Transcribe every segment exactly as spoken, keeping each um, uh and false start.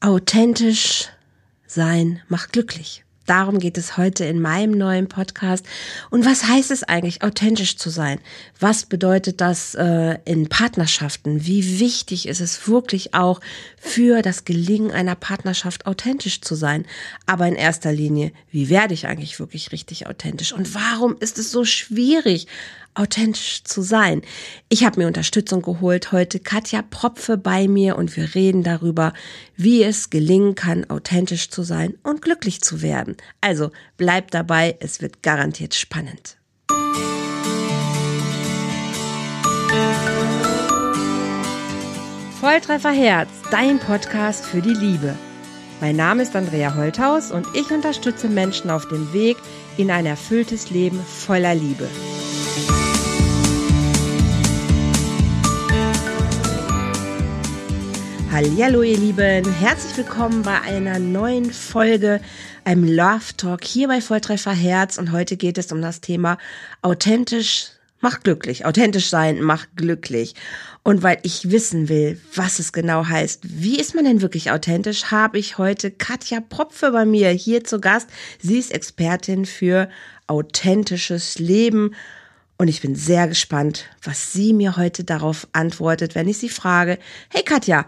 Authentisch sein macht glücklich. Darum geht es heute in meinem neuen Podcast. Und was heißt es eigentlich, authentisch zu sein? Was bedeutet das äh, in Partnerschaften? Wie wichtig ist es wirklich auch für das Gelingen einer Partnerschaft, authentisch zu sein? Aber in erster Linie, wie werde ich eigentlich wirklich richtig authentisch? Und warum ist es so schwierig, authentisch zu sein? Ich habe mir Unterstützung geholt, heute Katja Propfe bei mir, und wir reden darüber, wie es gelingen kann, authentisch zu sein und glücklich zu werden. Also bleibt dabei, es wird garantiert spannend. Volltreffer Herz, dein Podcast für die Liebe. Mein Name ist Andrea Holthaus und ich unterstütze Menschen auf dem Weg in ein erfülltes Leben voller Liebe. Hallo ihr Lieben, herzlich willkommen bei einer neuen Folge, einem Love Talk hier bei Volltreffer Herz, und heute geht es um das Thema authentisch macht glücklich, authentisch sein macht glücklich. Und weil ich wissen will, was es genau heißt, wie ist man denn wirklich authentisch, habe ich heute Katja Propfe bei mir hier zu Gast. Sie ist Expertin für authentisches Leben. Und ich bin sehr gespannt, was sie mir heute darauf antwortet, wenn ich sie frage: Hey Katja,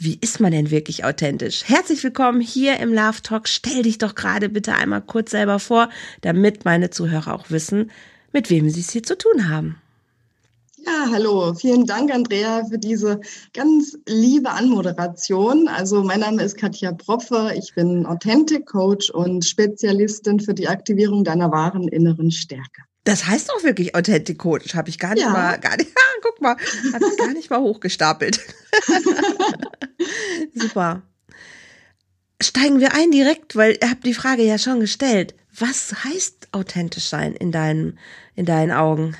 wie ist man denn wirklich authentisch? Herzlich willkommen hier im Love Talk. Stell dich doch gerade bitte einmal kurz selber vor, damit meine Zuhörer auch wissen, mit wem sie es hier zu tun haben. Ja, hallo. Vielen Dank, Andrea, für diese ganz liebe Anmoderation. Also mein Name ist Katja Propfe. Ich bin Authentic Coach und Spezialistin für die Aktivierung deiner wahren inneren Stärke. Das heißt auch wirklich Authentic Coach, habe ich gar nicht ja. mal, gar nicht, ja, guck mal, habe ich gar nicht mal hochgestapelt. Super. Steigen wir ein direkt, weil ihr habt die Frage ja schon gestellt. Was heißt authentisch sein in deinen, in deinen Augen?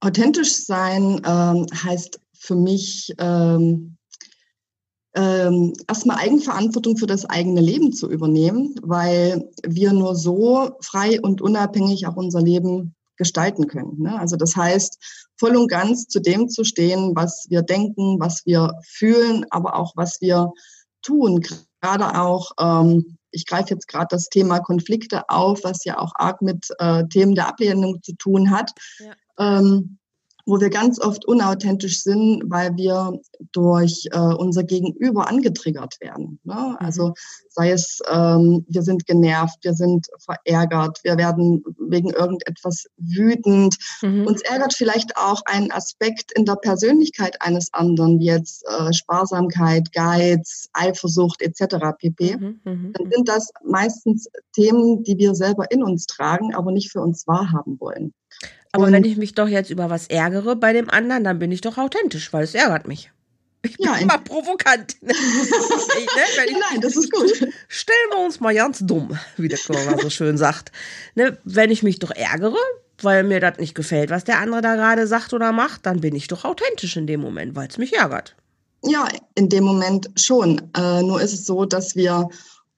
Authentisch sein ähm, heißt für mich, ähm, ähm, erstmal Eigenverantwortung für das eigene Leben zu übernehmen, weil wir nur so frei und unabhängig auch unser Leben gestalten können, ne? Also das heißt, voll und ganz zu dem zu stehen, was wir denken, was wir fühlen, aber auch was wir tun. Gerade auch, ähm, ich greife jetzt gerade das Thema Konflikte auf, was ja auch arg mit äh, Themen der Ablehnung zu tun hat. Ja. Ähm, wo wir ganz oft unauthentisch sind, weil wir durch äh, unser Gegenüber angetriggert werden, ne? Also sei es, ähm, wir sind genervt, wir sind verärgert, wir werden wegen irgendetwas wütend. Mhm. Uns ärgert vielleicht auch ein Aspekt in der Persönlichkeit eines anderen, wie jetzt äh, Sparsamkeit, Geiz, Eifersucht et cetera pp. Mhm. Mhm. Dann sind das meistens Themen, die wir selber in uns tragen, aber nicht für uns wahrhaben wollen. Aber und wenn ich mich doch jetzt über was ärgere bei dem anderen, dann bin ich doch authentisch, weil es ärgert mich. Ich bin ja, immer provokant. Ne? Nein, das ist gut. Stellen wir uns mal ganz dumm, wie der Körper so schön sagt. Ne? Wenn ich mich doch ärgere, weil mir das nicht gefällt, was der andere da gerade sagt oder macht, dann bin ich doch authentisch in dem Moment, weil es mich ärgert. Ja, in dem Moment schon. Äh, nur ist es so, dass wir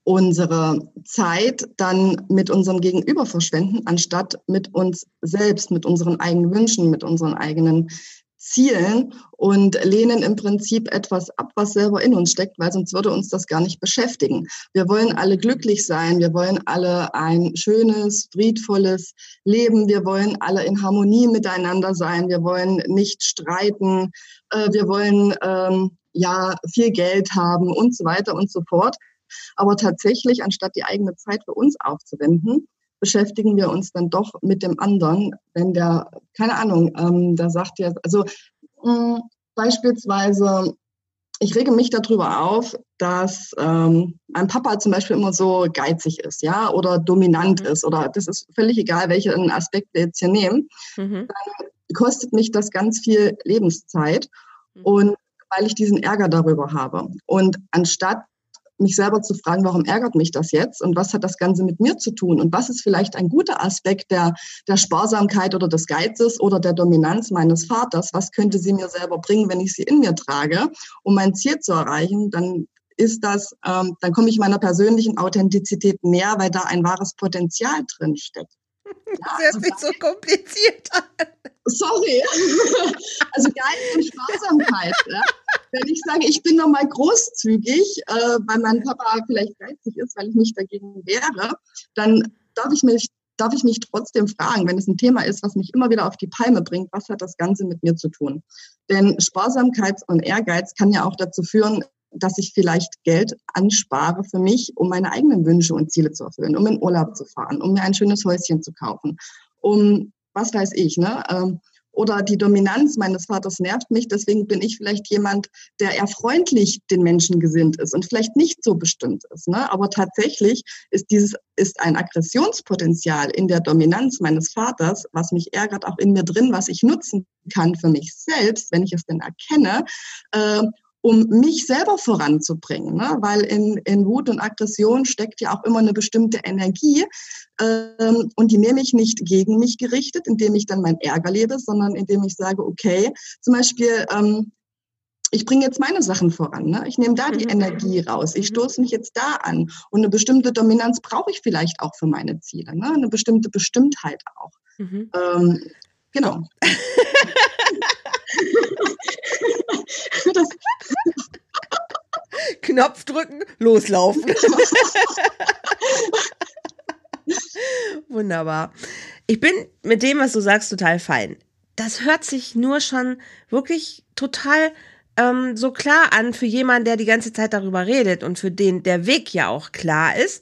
unsere Zeit dann mit unserem Gegenüber verschwenden, anstatt mit uns selbst, mit unseren eigenen Wünschen, mit unseren eigenen Zielen, und lehnen im Prinzip etwas ab, was selber in uns steckt, weil sonst würde uns das gar nicht beschäftigen. Wir wollen alle glücklich sein, wir wollen alle ein schönes, friedvolles Leben, wir wollen alle in Harmonie miteinander sein, wir wollen nicht streiten, äh, wir wollen ähm, ja viel Geld haben und so weiter und so fort. Aber tatsächlich, anstatt die eigene Zeit für uns aufzuwenden, beschäftigen wir uns dann doch mit dem anderen, wenn der, keine Ahnung, ähm, da sagt ja, also mh, beispielsweise, ich rege mich darüber auf, dass ähm, mein Papa zum Beispiel immer so geizig ist, ja, oder dominant mhm. ist, oder das ist völlig egal, welchen Aspekt wir jetzt hier nehmen, mhm. dann kostet mich das ganz viel Lebenszeit, mhm. und weil ich diesen Ärger darüber habe. Und anstatt mich selber zu fragen, warum ärgert mich das jetzt und was hat das Ganze mit mir zu tun und was ist vielleicht ein guter Aspekt der, der Sparsamkeit oder des Geizes oder der Dominanz meines Vaters, was könnte sie mir selber bringen, wenn ich sie in mir trage, um mein Ziel zu erreichen, dann ist das, ähm, dann komme ich meiner persönlichen Authentizität näher, weil da ein wahres Potenzial drin steckt. Das hört sich so kompliziert an. Sorry. Also Geiz und Sparsamkeit. Ja? Wenn ich sage, ich bin nochmal großzügig, äh, weil mein Papa vielleicht geizig ist, weil ich mich dagegen wehre, dann darf ich mich, darf ich mich trotzdem fragen, wenn es ein Thema ist, was mich immer wieder auf die Palme bringt, was hat das Ganze mit mir zu tun? Denn Sparsamkeit und Ehrgeiz kann ja auch dazu führen, dass ich vielleicht Geld anspare für mich, um meine eigenen Wünsche und Ziele zu erfüllen, um in Urlaub zu fahren, um mir ein schönes Häuschen zu kaufen, um was weiß ich, ne? Oder die Dominanz meines Vaters nervt mich, deswegen bin ich vielleicht jemand, der eher freundlich den Menschen gesinnt ist und vielleicht nicht so bestimmt ist, ne? Aber tatsächlich ist dieses ist ein Aggressionspotenzial in der Dominanz meines Vaters, was mich ärgert, auch in mir drin, was ich nutzen kann für mich selbst, wenn ich es denn erkenne, äh, um mich selber voranzubringen, ne? Weil in, in Wut und Aggression steckt ja auch immer eine bestimmte Energie, ähm, und die nehme ich nicht gegen mich gerichtet, indem ich dann meinen Ärger lebe, sondern indem ich sage, okay, zum Beispiel, ähm, ich bringe jetzt meine Sachen voran, ne? Ich nehme da die mhm. Energie raus, ich stoße mich jetzt da an und eine bestimmte Dominanz brauche ich vielleicht auch für meine Ziele, ne? Eine bestimmte Bestimmtheit auch. Mhm. Ähm, genau. Das Knopf drücken, loslaufen. Wunderbar. Ich bin mit dem, was du sagst, total fein. Das hört sich nur schon wirklich total ähm, so klar an für jemanden, der die ganze Zeit darüber redet und für den der Weg ja auch klar ist.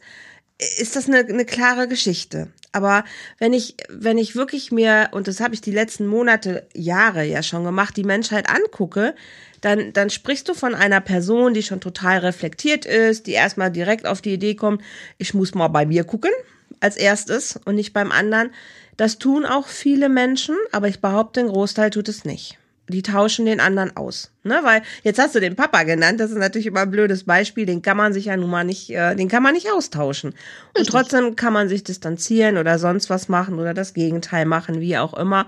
Ist das eine, eine klare Geschichte. Aber wenn ich, wenn ich wirklich mir, und das habe ich die letzten Monate, Jahre ja schon gemacht, die Menschheit angucke, dann, dann sprichst du von einer Person, die schon total reflektiert ist, die erstmal direkt auf die Idee kommt, ich muss mal bei mir gucken, als erstes und nicht beim anderen. Das tun auch viele Menschen, aber ich behaupte, ein Großteil tut es nicht. Die tauschen den anderen aus, ne? Weil jetzt hast du den Papa genannt, das ist natürlich immer ein blödes Beispiel, den kann man sich ja nun mal nicht, äh, den kann man nicht austauschen. Und trotzdem kann man sich distanzieren oder sonst was machen oder das Gegenteil machen, wie auch immer.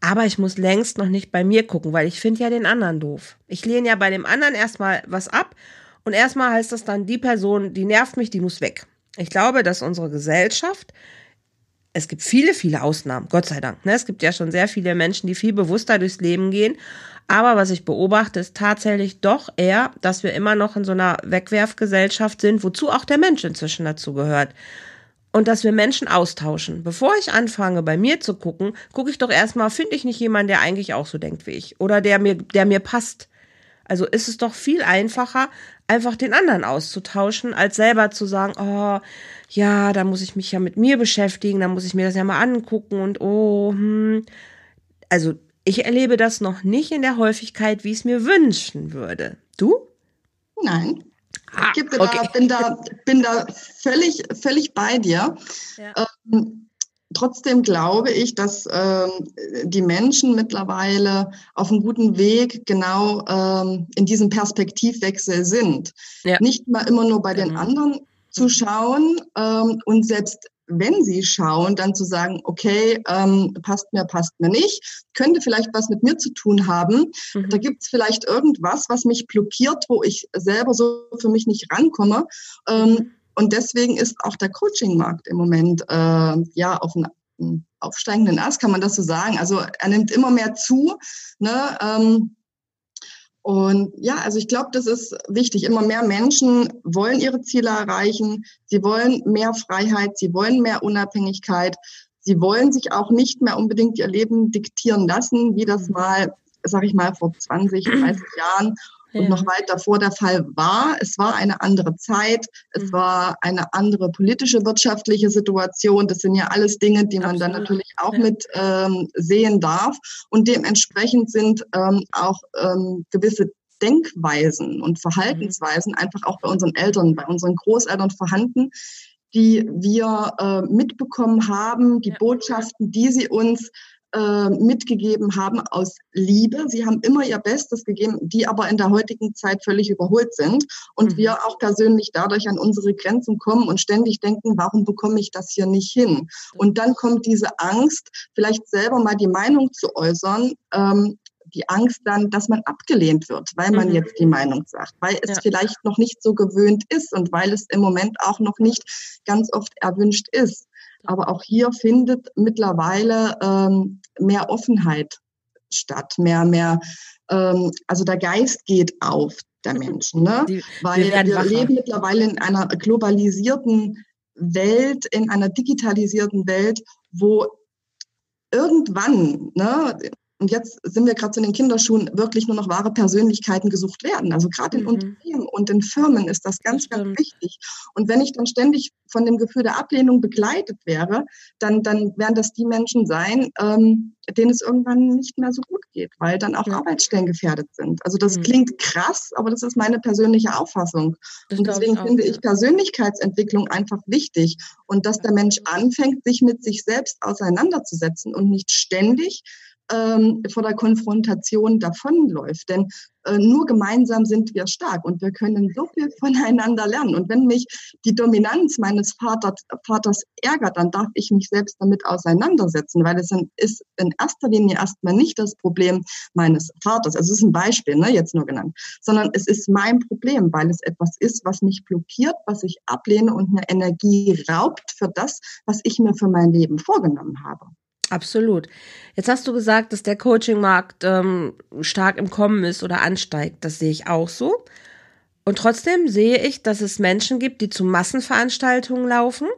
Aber ich muss längst noch nicht bei mir gucken, weil ich finde ja den anderen doof. Ich lehne ja bei dem anderen erstmal was ab und erstmal heißt das dann, die Person, die nervt mich, die muss weg. Ich glaube, dass unsere Gesellschaft, es gibt viele, viele Ausnahmen, Gott sei Dank. Es gibt ja schon sehr viele Menschen, die viel bewusster durchs Leben gehen. Aber was ich beobachte, ist tatsächlich doch eher, dass wir immer noch in so einer Wegwerfgesellschaft sind, wozu auch der Mensch inzwischen dazu gehört. Und dass wir Menschen austauschen. Bevor ich anfange, bei mir zu gucken, gucke ich doch erstmal, finde ich nicht jemanden, der eigentlich auch so denkt wie ich oder der mir, der mir passt. Also ist es doch viel einfacher, einfach den anderen auszutauschen, als selber zu sagen, oh, ja, da muss ich mich ja mit mir beschäftigen, da muss ich mir das ja mal angucken und oh, hm. Also ich erlebe das noch nicht in der Häufigkeit, wie ich es mir wünschen würde. Du? Nein. Ah, ich bin, okay. da, bin, da, bin da völlig, völlig bei dir. Ja. Ähm, Trotzdem glaube ich, dass ähm, die Menschen mittlerweile auf einem guten Weg genau ähm, in diesem Perspektivwechsel sind. Ja. Nicht mal immer nur bei genau. den anderen zu schauen ähm, und selbst wenn sie schauen, dann zu sagen, okay, ähm, passt mir, passt mir nicht, könnte vielleicht was mit mir zu tun haben. Mhm. Da gibt's vielleicht irgendwas, was mich blockiert, wo ich selber so für mich nicht rankomme. Ähm, Und deswegen ist auch der Coaching-Markt im Moment äh, ja auf einem aufsteigenden Ast, kann man das so sagen. Also er nimmt immer mehr zu. Ne? Ähm, und ja, also ich glaube, das ist wichtig. Immer mehr Menschen wollen ihre Ziele erreichen. Sie wollen mehr Freiheit, sie wollen mehr Unabhängigkeit. Sie wollen sich auch nicht mehr unbedingt ihr Leben diktieren lassen, wie das mal, sag ich mal, vor zwanzig, dreißig Jahren und ja. noch weit davor der Fall war. Es war eine andere Zeit, es war eine andere politische, wirtschaftliche Situation. Das sind ja alles Dinge, die man Absolut. Dann natürlich auch ja. mit ähm, sehen darf. Und dementsprechend sind ähm, auch ähm, gewisse Denkweisen und Verhaltensweisen mhm. einfach auch bei unseren Eltern, bei unseren Großeltern vorhanden, die wir äh, mitbekommen haben, die ja. Botschaften, die sie uns mitgegeben haben aus Liebe. Sie haben immer ihr Bestes gegeben, die aber in der heutigen Zeit völlig überholt sind und mhm. wir auch persönlich dadurch an unsere Grenzen kommen und ständig denken, warum bekomme ich das hier nicht hin? Und dann kommt diese Angst, vielleicht selber mal die Meinung zu äußern, ähm, die Angst dann, dass man abgelehnt wird, weil man mhm. jetzt die Meinung sagt, weil es ja. vielleicht noch nicht so gewöhnt ist und weil es im Moment auch noch nicht ganz oft erwünscht ist. Aber auch hier findet mittlerweile ähm, mehr Offenheit statt, mehr, mehr, ähm, also der Geist geht auf der Menschen, ne? Die, weil wir, wir leben mittlerweile in einer globalisierten Welt, in einer digitalisierten Welt, wo irgendwann, ne, und jetzt sind wir gerade zu den Kinderschuhen, wirklich nur noch wahre Persönlichkeiten gesucht werden. Also gerade in mhm. Unternehmen und in Firmen ist das ganz, das ganz wichtig. Und wenn ich dann ständig von dem Gefühl der Ablehnung begleitet wäre, dann, dann werden das die Menschen sein, ähm, denen es irgendwann nicht mehr so gut geht, weil dann auch ja. Arbeitsstellen gefährdet sind. Also das mhm. klingt krass, aber das ist meine persönliche Auffassung. Das und deswegen ich auch, finde ja. ich Persönlichkeitsentwicklung einfach wichtig. Und dass der Mensch anfängt, sich mit sich selbst auseinanderzusetzen und nicht ständig Ähm, vor der Konfrontation davonläuft. Denn äh, nur gemeinsam sind wir stark und wir können so viel voneinander lernen. Und wenn mich die Dominanz meines Vaters, Vaters ärgert, dann darf ich mich selbst damit auseinandersetzen, weil es in, ist in erster Linie erstmal nicht das Problem meines Vaters. Also es ist ein Beispiel, ne, jetzt nur genannt, sondern es ist mein Problem, weil es etwas ist, was mich blockiert, was ich ablehne und mir Energie raubt für das, was ich mir für mein Leben vorgenommen habe. Absolut. Jetzt hast du gesagt, dass der Coaching-Markt ähm, stark im Kommen ist oder ansteigt. Das sehe ich auch so. Und trotzdem sehe ich, dass es Menschen gibt, die zu Massenveranstaltungen laufen,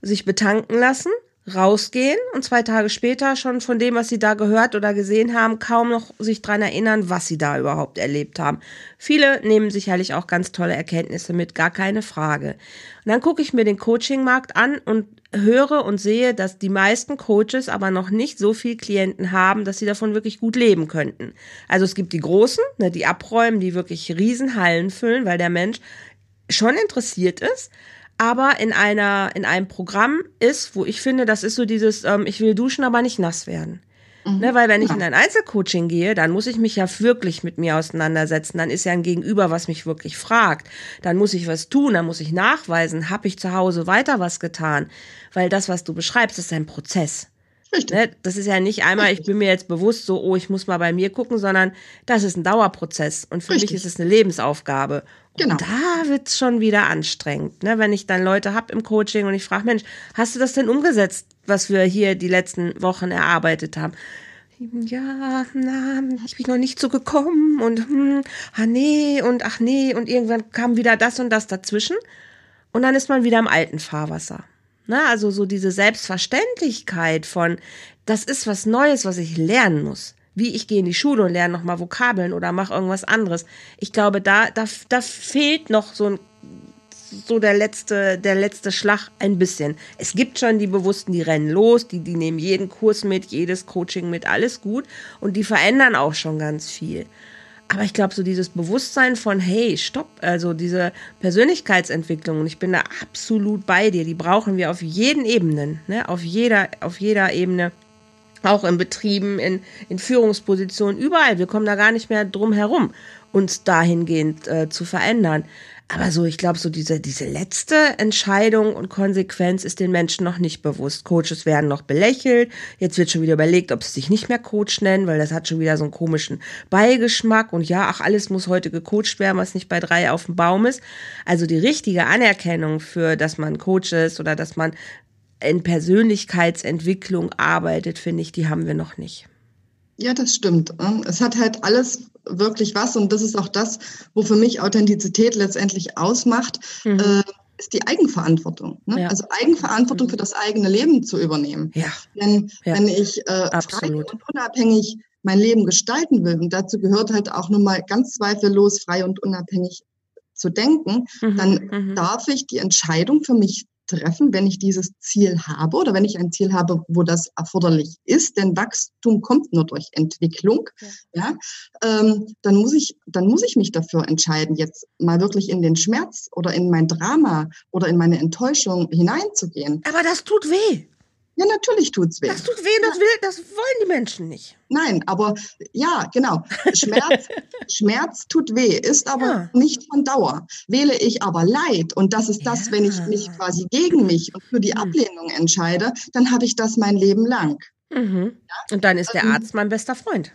sich betanken lassen, rausgehen und zwei Tage später schon von dem, was sie da gehört oder gesehen haben, kaum noch sich daran erinnern, was sie da überhaupt erlebt haben. Viele nehmen sicherlich auch ganz tolle Erkenntnisse mit, gar keine Frage. Und dann gucke ich mir den Coaching-Markt an und höre und sehe, dass die meisten Coaches aber noch nicht so viel Klienten haben, dass sie davon wirklich gut leben könnten. Also es gibt die Großen, ne, die abräumen, die wirklich Riesenhallen füllen, weil der Mensch schon interessiert ist, aber in einer in einem Programm ist, wo ich finde, das ist so dieses, ähm, ich will duschen, aber nicht nass werden. Mhm. Ne, weil wenn ich in ein Einzelcoaching gehe, dann muss ich mich ja wirklich mit mir auseinandersetzen. Dann ist ja ein Gegenüber, was mich wirklich fragt. Dann muss ich was tun, dann muss ich nachweisen, habe ich zu Hause weiter was getan? Weil das, was du beschreibst, ist ein Prozess. Richtig. Ne, das ist ja nicht einmal, Richtig. Ich bin mir jetzt bewusst so, oh, ich muss mal bei mir gucken, sondern das ist ein Dauerprozess. Und für Richtig. Mich ist es eine Lebensaufgabe. Genau. Und da wird es schon wieder anstrengend, ne? Wenn ich dann Leute habe im Coaching und ich frage, Mensch, hast du das denn umgesetzt, was wir hier die letzten Wochen erarbeitet haben? Ja, na, ich bin noch nicht so gekommen und hm, ah nee und ach nee und irgendwann kam wieder das und das dazwischen und dann ist man wieder im alten Fahrwasser. Ne? Also so diese Selbstverständlichkeit von, das ist was Neues, was ich lernen muss. Wie ich gehe in die Schule und lerne nochmal Vokabeln oder mache irgendwas anderes. Ich glaube, da, da, da fehlt noch so, ein, so der letzte, der letzte Schlag ein bisschen. Es gibt schon die Bewussten, die rennen los, die, die nehmen jeden Kurs mit, jedes Coaching mit, alles gut. Und die verändern auch schon ganz viel. Aber ich glaube, so dieses Bewusstsein von, hey, stopp, also diese Persönlichkeitsentwicklung, und ich bin da absolut bei dir, die brauchen wir auf jeden Ebenen, ne? auf jeder, auf jeder Ebene. Auch in Betrieben, in, in Führungspositionen, überall. Wir kommen da gar nicht mehr drum herum, uns dahingehend äh, zu verändern. Aber so, ich glaube, so diese, diese letzte Entscheidung und Konsequenz ist den Menschen noch nicht bewusst. Coaches werden noch belächelt. Jetzt wird schon wieder überlegt, ob sie sich nicht mehr Coach nennen, weil das hat schon wieder so einen komischen Beigeschmack. Und ja, ach, alles muss heute gecoacht werden, was nicht bei drei auf dem Baum ist. Also die richtige Anerkennung für, dass man Coach ist oder dass man in Persönlichkeitsentwicklung arbeitet, finde ich, die haben wir noch nicht. Ja, das stimmt. Es hat halt alles wirklich was und das ist auch das, wo für mich Authentizität letztendlich ausmacht, mhm. äh, ist die Eigenverantwortung. Ne? Ja. Also Eigenverantwortung mhm. für das eigene Leben zu übernehmen. Ja. Denn ja. wenn ich äh, frei und unabhängig mein Leben gestalten will, und dazu gehört halt auch nun mal ganz zweifellos frei und unabhängig zu denken, mhm. dann mhm. darf ich die Entscheidung für mich treffen, wenn ich dieses Ziel habe oder wenn ich ein Ziel habe, wo das erforderlich ist, denn Wachstum kommt nur durch Entwicklung, ja. Ja, ähm, dann muss ich, dann muss ich mich dafür entscheiden, jetzt mal wirklich in den Schmerz oder in mein Drama oder in meine Enttäuschung hineinzugehen. Aber das tut weh. Ja, natürlich tut's weh. Das tut weh, das, will, das wollen die Menschen nicht. Nein, aber ja, genau. Schmerz, Schmerz tut weh, ist aber ja. nicht von Dauer. Wähle ich aber Leid und das ist das, ja. wenn ich mich quasi gegen mich und für die Ablehnung entscheide, dann habe ich das mein Leben lang. Mhm. Ja? Und dann ist der Arzt mein bester Freund.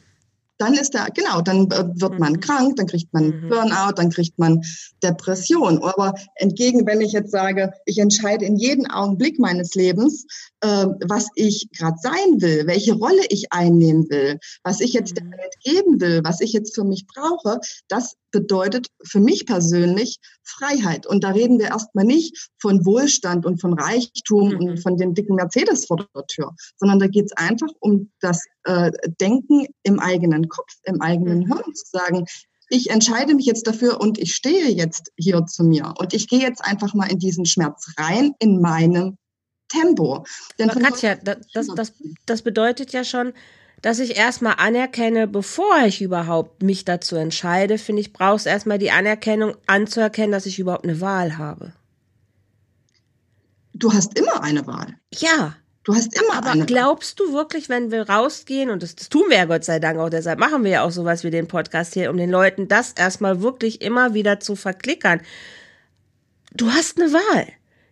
Dann ist der, genau, dann wird man krank, dann kriegt man Burnout, dann kriegt man Depression. Aber entgegen, wenn ich jetzt sage, ich entscheide in jedem Augenblick meines Lebens, äh, was ich gerade sein will, welche Rolle ich einnehmen will, was ich jetzt der Welt geben will, was ich jetzt für mich brauche, das bedeutet für mich persönlich Freiheit. Und da reden wir erstmal nicht von Wohlstand und von Reichtum mhm. und von dem dicken Mercedes vor der Tür, sondern da geht es einfach um das äh, Denken im eigenen Kopf, im eigenen mhm. Hirn, zu sagen, ich entscheide mich jetzt dafür und ich stehe jetzt hier zu mir und ich gehe jetzt einfach mal in diesen Schmerz rein, in meinem Tempo. Denn Aber Katja, das, das, das, das bedeutet ja schon, dass ich erstmal anerkenne, bevor ich überhaupt mich dazu entscheide, finde ich, brauchst du erstmal die Anerkennung, anzuerkennen, dass ich überhaupt eine Wahl habe. Du hast immer eine Wahl. Ja. Du hast immer aber eine Wahl. Glaubst du wirklich, wenn wir rausgehen, und das, das tun wir ja Gott sei Dank auch, deshalb machen wir ja auch sowas wie den Podcast hier, um den Leuten das erstmal wirklich immer wieder zu verklickern. Du hast eine Wahl.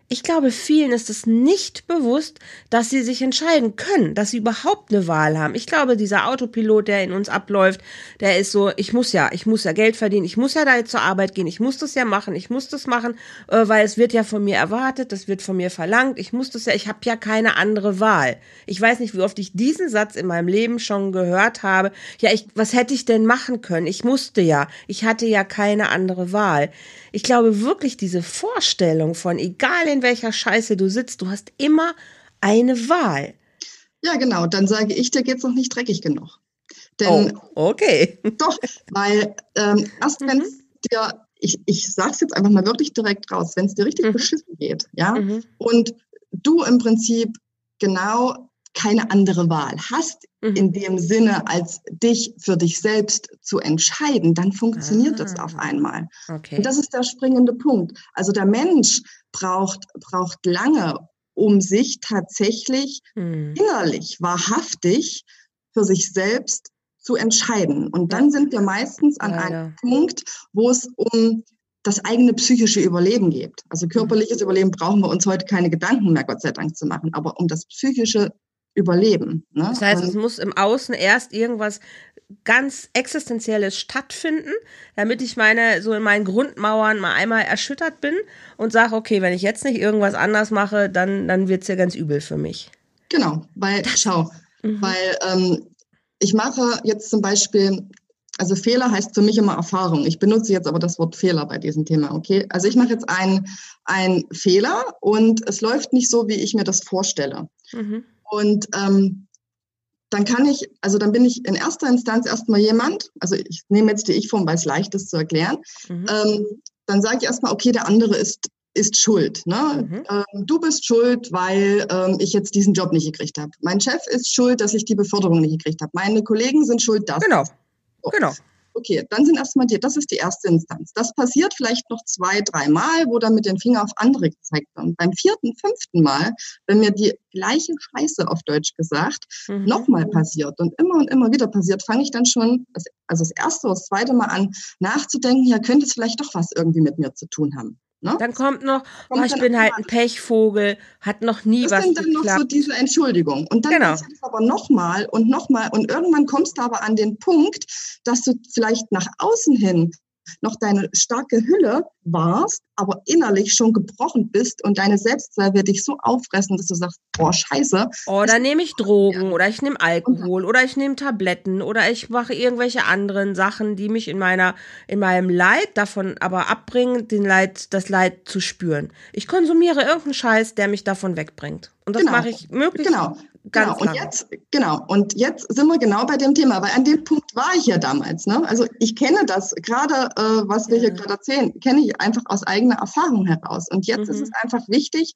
Ich glaube, vielen ist es nicht bewusst, dass sie sich entscheiden können, dass sie überhaupt eine Wahl haben. Ich glaube, dieser Autopilot, der in uns abläuft, der ist so, ich muss ja, ich muss ja Geld verdienen, ich muss ja da jetzt zur Arbeit gehen, ich muss das ja machen, ich muss das machen, weil es wird ja von mir erwartet, das wird von mir verlangt, ich muss das ja, ich habe ja keine andere Wahl. Ich weiß nicht, wie oft ich diesen Satz in meinem Leben schon gehört habe. Ja, ich, was hätte ich denn machen können? Ich musste ja, ich hatte ja keine andere Wahl. Ich glaube wirklich, diese Vorstellung von, egal in welcher Scheiße du sitzt, du hast immer eine Wahl. Ja, genau. Dann sage ich, dir geht's noch nicht dreckig genug. Denn, oh, okay. Doch, weil ähm, erst mhm. wenn es dir, ich, ich sage es jetzt einfach mal wirklich direkt raus, wenn es dir richtig mhm. beschissen geht, ja, mhm. und du im Prinzip genau keine andere Wahl hast, mhm. in dem Sinne, als dich für dich selbst zu entscheiden, dann funktioniert ah. das auf einmal. Okay. Und das ist der springende Punkt. Also der Mensch braucht, braucht lange, um sich tatsächlich mhm. innerlich, wahrhaftig für sich selbst zu entscheiden. Und dann ja. sind wir meistens an Leider. einem Punkt, wo es um das eigene psychische Überleben geht. Also körperliches mhm. Überleben brauchen wir uns heute keine Gedanken mehr, Gott sei Dank, zu machen, aber um das psychische Überleben. Ne? Das heißt, es muss im Außen erst irgendwas ganz Existenzielles stattfinden, damit ich meine, so in meinen Grundmauern mal einmal erschüttert bin und sage, okay, wenn ich jetzt nicht irgendwas anders mache, dann, dann wird es ja ganz übel für mich. Genau, weil, das schau, mhm. weil ähm, ich mache jetzt zum Beispiel, also Fehler heißt für mich immer Erfahrung. Ich benutze jetzt aber das Wort Fehler bei diesem Thema, okay? Also ich mache jetzt einen, einen Fehler und es läuft nicht so, wie ich mir das vorstelle. Mhm. Und ähm, dann kann ich, also dann bin ich in erster Instanz erstmal jemand, also ich nehme jetzt die Ich-Form, weil es leicht ist zu erklären, mhm. ähm, dann sage ich erstmal, okay, der andere ist, ist schuld. Ne? Mhm. Ähm, du bist schuld, weil ähm, ich jetzt diesen Job nicht gekriegt habe. Mein Chef ist schuld, dass ich die Beförderung nicht gekriegt habe. Meine Kollegen sind schuld, dass... Genau, oh. genau. Okay, dann sind erstmal die, das ist die erste Instanz. Das passiert vielleicht noch zwei, drei Mal, wo dann mit dem Finger auf andere gezeigt wird. Und beim vierten, fünften Mal, wenn mir die gleiche Scheiße auf Deutsch gesagt, mhm. nochmal passiert und immer und immer wieder passiert, fange ich dann schon, also das erste oder das zweite Mal an, nachzudenken, ja, könnte es vielleicht doch was irgendwie mit mir zu tun haben. Ne? Dann kommt noch, kommt oh, ich bin halt ein Pechvogel, hat noch nie das was geklappt. Das sind dann noch so diese Entschuldigung. Und dann genau. passiert es aber nochmal und nochmal. Und irgendwann kommst du aber an den Punkt, dass du vielleicht nach außen hin noch deine starke Hülle warst, aber innerlich schon gebrochen bist und deine Selbstzweifel wird dich so auffressen, dass du sagst, boah, scheiße. Oder nehme ich Drogen, oder ich nehme Alkohol, oder ich nehme Tabletten, oder ich mache irgendwelche anderen Sachen, die mich in meiner, in meinem Leid davon aber abbringen, den Leid, das Leid zu spüren. Ich konsumiere irgendeinen Scheiß, der mich davon wegbringt. Und das genau. mache ich möglichst genau. Ganz genau. Und jetzt, genau, und jetzt sind wir genau bei dem Thema, weil an dem Punkt war ich ja damals. Ne? Also ich kenne das gerade, äh, was wir ja. hier gerade erzählen, kenne ich einfach aus eigener Erfahrung heraus. Und jetzt mhm. ist es einfach wichtig,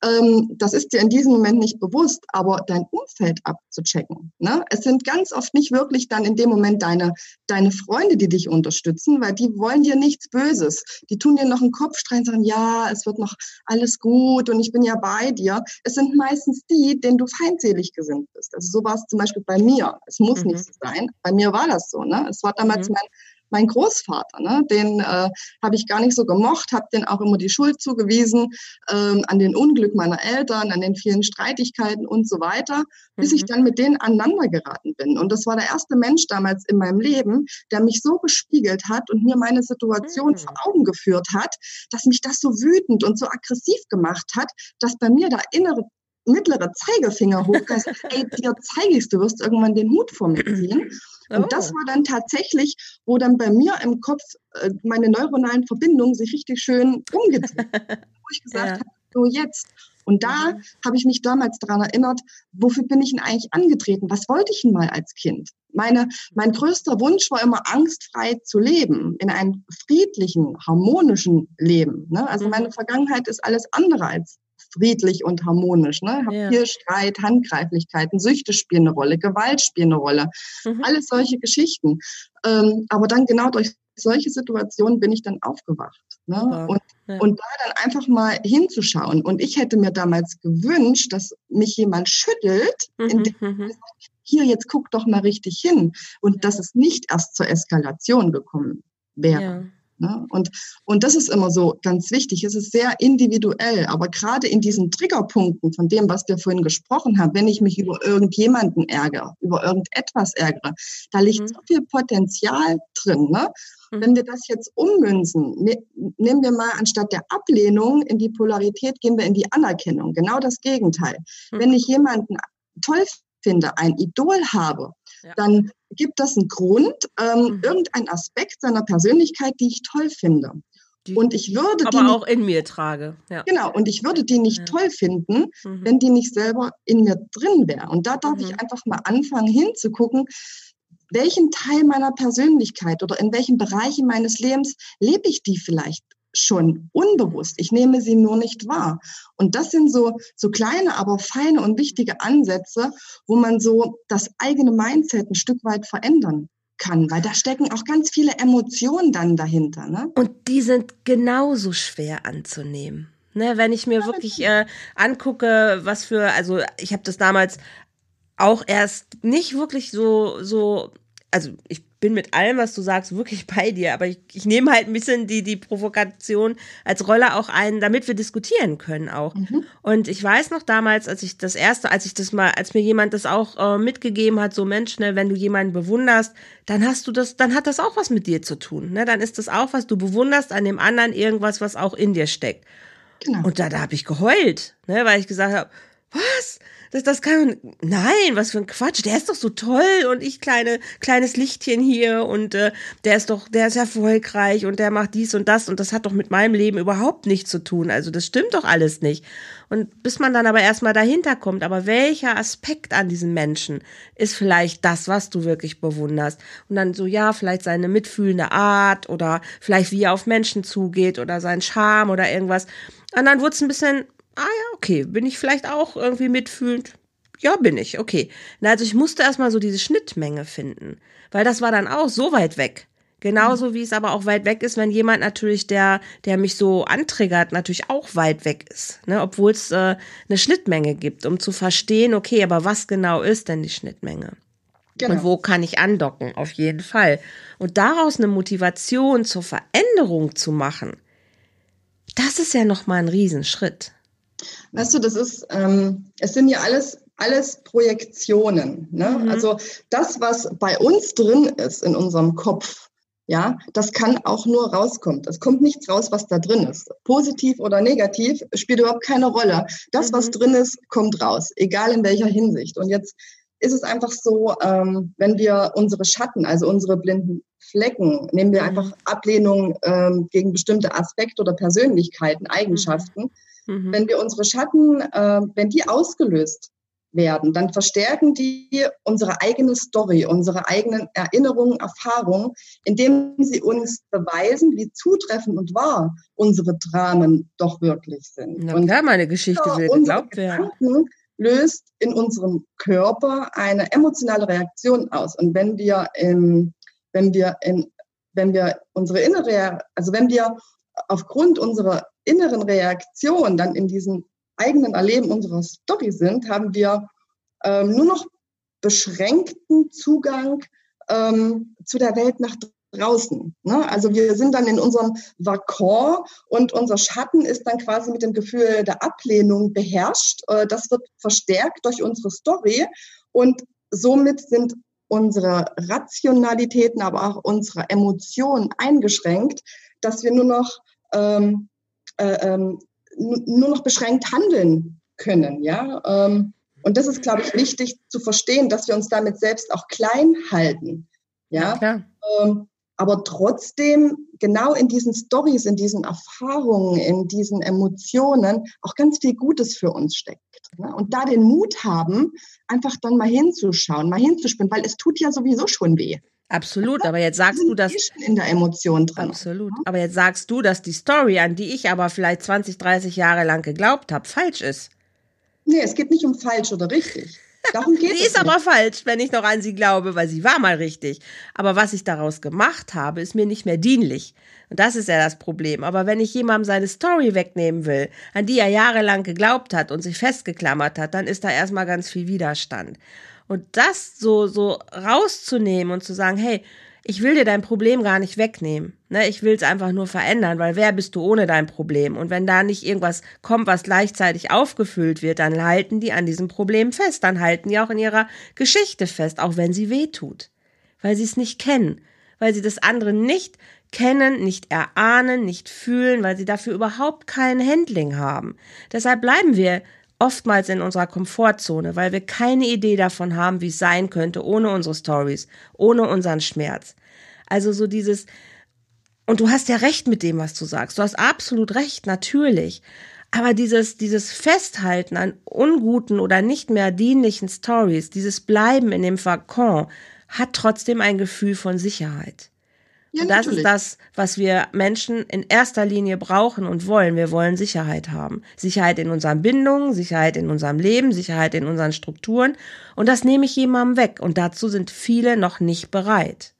ähm, das ist dir in diesem Moment nicht bewusst, aber dein Umfeld abzuchecken. Ne? Es sind ganz oft nicht wirklich dann in dem Moment deine, deine Freunde, die dich unterstützen, weil die wollen dir nichts Böses. Die tun dir noch einen Kopfstreich und sagen, ja, es wird noch alles gut und ich bin ja bei dir. Es sind meistens die, denen du feindselig gesinnt bist. Also so war es zum Beispiel bei mir. Es muss mhm. nicht so sein. Bei mir war das so. Ne? Es war damals mhm. mein mein Großvater, ne? Den äh, habe ich gar nicht so gemocht, habe den auch immer die Schuld zugewiesen ähm, an den Unglück meiner Eltern, an den vielen Streitigkeiten und so weiter, bis mhm. ich dann mit denen aneinander geraten bin. Und das war der erste Mensch damals in meinem Leben, der mich so gespiegelt hat und mir meine Situation mhm. vor Augen geführt hat, dass mich das so wütend und so aggressiv gemacht hat, dass bei mir der innere mittlere Zeigefinger hoch, dass, ey, dir zeige ich's, du wirst irgendwann den Hut vor mir ziehen. Und oh. das war dann tatsächlich, wo dann bei mir im Kopf äh, meine neuronalen Verbindungen sich richtig schön umgezogen haben, wo ich gesagt ja. habe, so jetzt. Und da mhm. habe ich mich damals daran erinnert, wofür bin ich denn eigentlich angetreten? Was wollte ich denn mal als Kind? Meine, mein größter Wunsch war immer, angstfrei zu leben, in einem friedlichen, harmonischen Leben. Ne? Also mhm. meine Vergangenheit ist alles andere als friedlich und harmonisch. Ne? Hab ja. hier Streit, Handgreiflichkeiten, Süchte spielen eine Rolle, Gewalt spielen eine Rolle, mhm. alles solche Geschichten. Ähm, aber dann genau durch solche Situationen bin ich dann aufgewacht. Ne? Und, ja. und da dann einfach mal hinzuschauen. Und ich hätte mir damals gewünscht, dass mich jemand schüttelt, mhm. indem man sagt, hier, jetzt guck doch mal richtig hin. Und ja. dass es nicht erst zur Eskalation gekommen wäre. Ja. Ne? Und, und das ist immer so ganz wichtig. Es ist sehr individuell, aber gerade in diesen Triggerpunkten von dem, was wir vorhin gesprochen haben, wenn ich mich über irgendjemanden ärgere, über irgendetwas ärgere, da liegt mhm. so viel Potenzial drin. Ne? Mhm. Wenn wir das jetzt ummünzen, ne, nehmen wir mal anstatt der Ablehnung in die Polarität, gehen wir in die Anerkennung. Genau das Gegenteil. Mhm. Wenn ich jemanden toll finde, ein Idol habe, ja. dann gibt das einen Grund, ähm, mhm. irgendeinen Aspekt seiner Persönlichkeit, die ich toll finde. Die, und ich würde aber die nicht, auch in mir trage. Ja. Genau, und ich würde die nicht ja. toll finden, mhm. wenn die nicht selber in mir drin wäre. Und da darf mhm. ich einfach mal anfangen hinzugucken, welchen Teil meiner Persönlichkeit oder in welchen Bereichen meines Lebens lebe ich die vielleicht schon unbewusst. Ich nehme sie nur nicht wahr. Und das sind so, so kleine, aber feine und wichtige Ansätze, wo man so das eigene Mindset ein Stück weit verändern kann, weil da stecken auch ganz viele Emotionen dann dahinter. Ne? Und die sind genauso schwer anzunehmen. Ne, wenn ich mir ja, wirklich äh, angucke, was für, also ich habe das damals auch erst nicht wirklich so, so, also ich bin mit allem, was du sagst, wirklich bei dir. Aber ich, ich nehme halt ein bisschen die, die Provokation als Rolle auch ein, damit wir diskutieren können auch. Mhm. Und ich weiß noch damals, als ich das erste, als ich das mal, als mir jemand das auch äh, mitgegeben hat, so Mensch, ne, wenn du jemanden bewunderst, dann hast du das, dann hat das auch was mit dir zu tun. Ne? Dann ist das auch was, du bewunderst an dem anderen irgendwas, was auch in dir steckt. Genau. Und da, da habe ich geheult, ne, weil ich gesagt habe, was? Das, das kann, nein, was für ein Quatsch, der ist doch so toll und ich kleine, kleines Lichtchen hier und äh, der ist doch, der ist erfolgreich und der macht dies und das und das hat doch mit meinem Leben überhaupt nichts zu tun, also das stimmt doch alles nicht. Und bis man dann aber erstmal dahinter kommt, aber welcher Aspekt an diesem Menschen ist vielleicht das, was du wirklich bewunderst? Und dann so, ja, vielleicht seine mitfühlende Art oder vielleicht wie er auf Menschen zugeht oder sein Charme oder irgendwas. Und dann wurde es ein bisschen, ah ja, okay, bin ich vielleicht auch irgendwie mitfühlend? Ja, bin ich, okay. Also ich musste erstmal so diese Schnittmenge finden, weil das war dann auch so weit weg. Genauso wie es aber auch weit weg ist, wenn jemand natürlich, der der mich so antriggert, natürlich auch weit weg ist, ne? Obwohl es äh, eine Schnittmenge gibt, um zu verstehen, okay, aber was genau ist denn die Schnittmenge? Genau. Und wo kann ich andocken, auf jeden Fall. Und daraus eine Motivation zur Veränderung zu machen, das ist ja nochmal ein Riesenschritt. Weißt du, das ist, ähm, es sind ja alles, alles Projektionen. Ne? Mhm. Also das, was bei uns drin ist in unserem Kopf, ja, das kann auch nur rauskommen. Es kommt nichts raus, was da drin ist. Positiv oder negativ spielt überhaupt keine Rolle. Das, mhm. was drin ist, kommt raus, egal in welcher Hinsicht. Und jetzt ist es einfach so, ähm, wenn wir unsere Schatten, also unsere blinden Flecken, nehmen wir mhm. einfach Ablehnung ähm, gegen bestimmte Aspekte oder Persönlichkeiten, Eigenschaften, mhm. wenn wir unsere Schatten, äh, wenn die ausgelöst werden, dann verstärken die unsere eigene Story, unsere eigenen Erinnerungen, Erfahrungen, indem sie uns beweisen, wie zutreffend und wahr unsere Dramen doch wirklich sind. Na, und klar, meine Geschichte will geglaubt werden. Gedanken löst in unserem Körper eine emotionale Reaktion aus. Und wenn wir, in, wenn wir, in, wenn wir unsere innere, also wenn wir aufgrund unserer inneren Reaktion dann in diesem eigenen Erleben unserer Story sind, haben wir ähm, nur noch beschränkten Zugang ähm, zu der Welt nach draußen. Ne? Also wir sind dann in unserem Vakuum und unser Schatten ist dann quasi mit dem Gefühl der Ablehnung beherrscht. Das wird verstärkt durch unsere Story und somit sind unsere Rationalitäten, aber auch unsere Emotionen eingeschränkt, dass wir nur noch, ähm, äh, ähm, nur noch beschränkt handeln können. Ja? Ähm, und das ist, glaube ich, wichtig zu verstehen, dass wir uns damit selbst auch klein halten. Ja? Ja, ähm, aber trotzdem genau in diesen Storys, in diesen Erfahrungen, in diesen Emotionen auch ganz viel Gutes für uns steckt. Ne? Und da den Mut haben, einfach dann mal hinzuschauen, mal hinzuspüren, weil es tut ja sowieso schon weh. Absolut, aber jetzt sagst du, dass in der Emotion drin. Absolut, aber jetzt sagst du, dass die Story, an die ich aber vielleicht zwanzig, dreißig Jahre lang geglaubt habe, falsch ist. Nee, es geht nicht um falsch oder richtig. Darum geht es. Sie ist aber falsch, wenn ich noch an sie glaube, weil sie war mal richtig. Aber was ich daraus gemacht habe, ist mir nicht mehr dienlich. Und das ist ja das Problem. Aber wenn ich jemandem seine Story wegnehmen will, an die er jahrelang geglaubt hat und sich festgeklammert hat, dann ist da erstmal ganz viel Widerstand. Und das so, so rauszunehmen und zu sagen, hey, ich will dir dein Problem gar nicht wegnehmen. Ne? Ich will es einfach nur verändern, weil wer bist du ohne dein Problem? Und wenn da nicht irgendwas kommt, was gleichzeitig aufgefüllt wird, dann halten die an diesem Problem fest. Dann halten die auch in ihrer Geschichte fest, auch wenn sie weh tut. Weil sie es nicht kennen. Weil sie das andere nicht kennen, nicht erahnen, nicht fühlen, weil sie dafür überhaupt kein Handling haben. Deshalb bleiben wir oftmals in unserer Komfortzone, weil wir keine Idee davon haben, wie es sein könnte, ohne unsere Stories, ohne unseren Schmerz. Also so dieses, und du hast ja recht mit dem, was du sagst, du hast absolut recht, natürlich, aber dieses, dieses Festhalten an unguten oder nicht mehr dienlichen Stories, dieses Bleiben in dem Vakuum, hat trotzdem ein Gefühl von Sicherheit. Ja, und das natürlich. Ist das, was wir Menschen in erster Linie brauchen und wollen. Wir wollen Sicherheit haben. Sicherheit in unseren Bindungen, Sicherheit in unserem Leben, Sicherheit in unseren Strukturen. Und das nehme ich jemandem weg. Und dazu sind viele noch nicht bereit.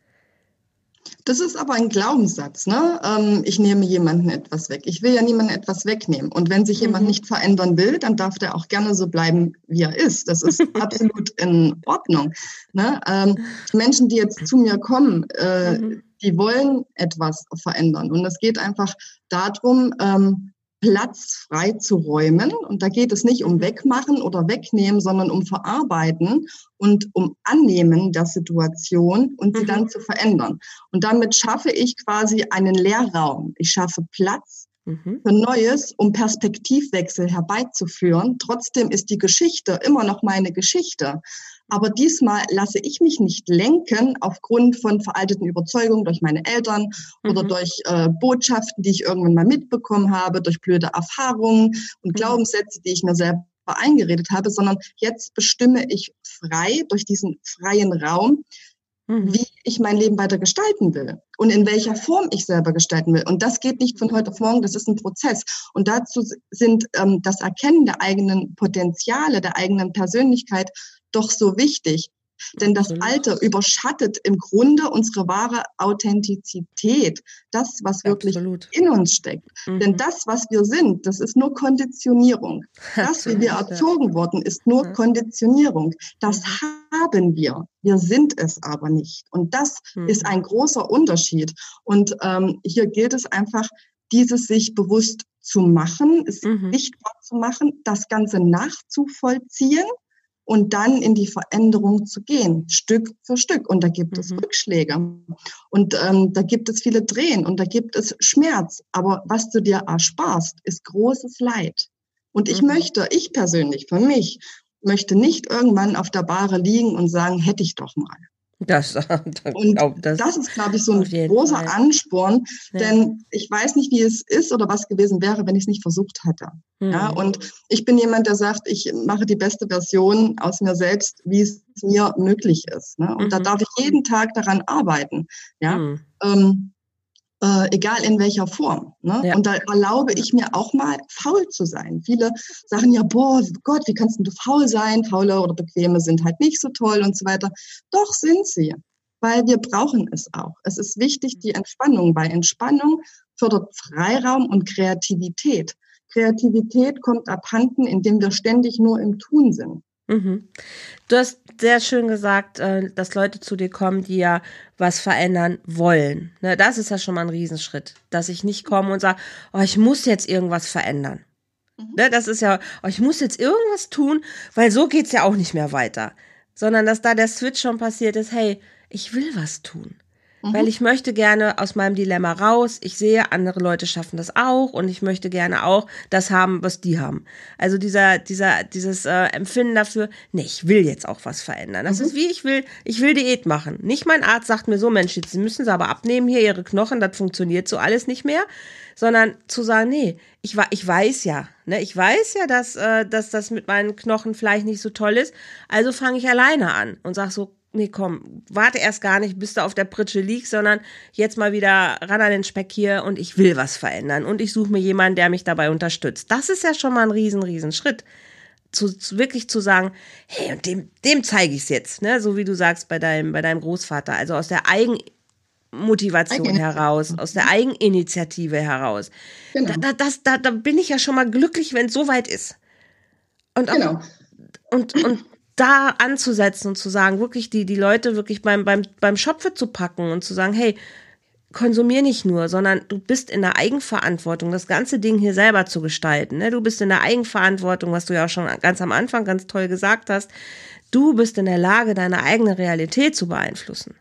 Das ist aber ein Glaubenssatz, ne? Ähm, ich nehme jemandem etwas weg. Ich will ja niemandem etwas wegnehmen. Und wenn sich jemand mhm. nicht verändern will, dann darf der auch gerne so bleiben, wie er ist. Das ist absolut in Ordnung. Ne? Ähm, Menschen, die jetzt zu mir kommen, äh, mhm. die wollen etwas verändern. Und es geht einfach darum, ähm, Platz frei zu räumen. Und da geht es nicht um Wegmachen oder Wegnehmen, sondern um Verarbeiten und um Annehmen der Situation und sie mhm. dann zu verändern. Und damit schaffe ich quasi einen Leerraum. Ich schaffe Platz mhm. für Neues, um Perspektivwechsel herbeizuführen. Trotzdem ist die Geschichte immer noch meine Geschichte. Aber diesmal lasse ich mich nicht lenken aufgrund von veralteten Überzeugungen durch meine Eltern oder mhm. durch äh, Botschaften, die ich irgendwann mal mitbekommen habe, durch blöde Erfahrungen und mhm. Glaubenssätze, die ich mir selber eingeredet habe, sondern jetzt bestimme ich frei durch diesen freien Raum, mhm. wie ich mein Leben weiter gestalten will und in welcher Form ich selber gestalten will. Und das geht nicht von heute auf morgen, das ist ein Prozess. Und dazu sind ähm, das Erkennen der eigenen Potenziale, der eigenen Persönlichkeit doch so wichtig, denn das Alter überschattet im Grunde unsere wahre Authentizität, das, was wirklich Absolut. In uns steckt. Mhm. Denn das, was wir sind, das ist nur Konditionierung. Das, wie wir erzogen wurden, ist nur Konditionierung. Das haben wir, wir sind es aber nicht. Und das mhm. ist ein großer Unterschied. Und ähm, hier gilt es einfach, dieses sich bewusst zu machen, es mhm. sichtbar zu machen, das Ganze nachzuvollziehen, und dann in die Veränderung zu gehen, Stück für Stück. Und da gibt es mhm. Rückschläge. Und ähm, da gibt es viele Tränen und da gibt es Schmerz. Aber was du dir ersparst, ist großes Leid. Und ich mhm. möchte, ich persönlich, für mich, möchte nicht irgendwann auf der Bahre liegen und sagen, hätte ich doch mal. Das, das, und das, das ist, glaube ich, so ein großer Fall. Ansporn, ja. Denn ich weiß nicht, wie es ist oder was gewesen wäre, wenn ich es nicht versucht hätte. Mhm. Ja, und ich bin jemand, der sagt, ich mache die beste Version aus mir selbst, wie es mir möglich ist. Ne? Und mhm. da darf ich jeden Tag daran arbeiten, ja? Mhm. Ähm, äh, egal in welcher Form. Ne? Ja. Und da erlaube ich mir auch mal, faul zu sein. Viele sagen ja, boah, Gott, wie kannst du faul sein? Faule oder Bequeme sind halt nicht so toll und so weiter. Doch sind sie, weil wir brauchen es auch. Es ist wichtig, die Entspannung, weil Entspannung fördert Freiraum und Kreativität. Kreativität kommt abhanden, indem wir ständig nur im Tun sind. Mhm. Du hast sehr schön gesagt, dass Leute zu dir kommen, die ja was verändern wollen. Das ist ja schon mal ein Riesenschritt, dass ich nicht komme und sage, oh, ich muss jetzt irgendwas verändern. Mhm. Das ist ja, oh, ich muss jetzt irgendwas tun, weil so geht's ja auch nicht mehr weiter. Sondern, dass da der Switch schon passiert ist, hey, ich will was tun. Mhm. Weil ich möchte gerne aus meinem Dilemma raus. Ich sehe, andere Leute schaffen das auch und ich möchte gerne auch das haben, was die haben. Also dieser, dieser, dieses äh, Empfinden dafür, nee, ich will jetzt auch was verändern. Das mhm. ist wie, ich will, ich will Diät machen. Nicht mein Arzt sagt mir so, Mensch, jetzt müssen Sie aber abnehmen hier, Ihre Knochen, das funktioniert so alles nicht mehr. Sondern zu sagen, nee, ich, ich weiß ja, ne, ich weiß ja, dass, äh, dass das mit meinen Knochen vielleicht nicht so toll ist. Also fange ich alleine an und sage so, nee, komm, warte erst gar nicht, bis du auf der Pritsche liegst, sondern jetzt mal wieder ran an den Speck hier und ich will was verändern und ich suche mir jemanden, der mich dabei unterstützt. Das ist ja schon mal ein riesen, riesen Schritt, zu, zu wirklich zu sagen, hey, und dem, dem zeige ich es jetzt, ne? So wie du sagst bei deinem, bei deinem Großvater, also aus der Eigenmotivation heraus, aus der Eigeninitiative heraus. Genau. Da, das, da, da bin ich ja schon mal glücklich, wenn es so weit ist. Und, genau. und, und, und da anzusetzen und zu sagen, wirklich die, die Leute wirklich beim, beim, beim Schopfe zu packen und zu sagen, hey, konsumier nicht nur, sondern du bist in der Eigenverantwortung, das ganze Ding hier selber zu gestalten. Ne? Du bist in der Eigenverantwortung, was du ja auch schon ganz am Anfang ganz toll gesagt hast. Du bist in der Lage, deine eigene Realität zu beeinflussen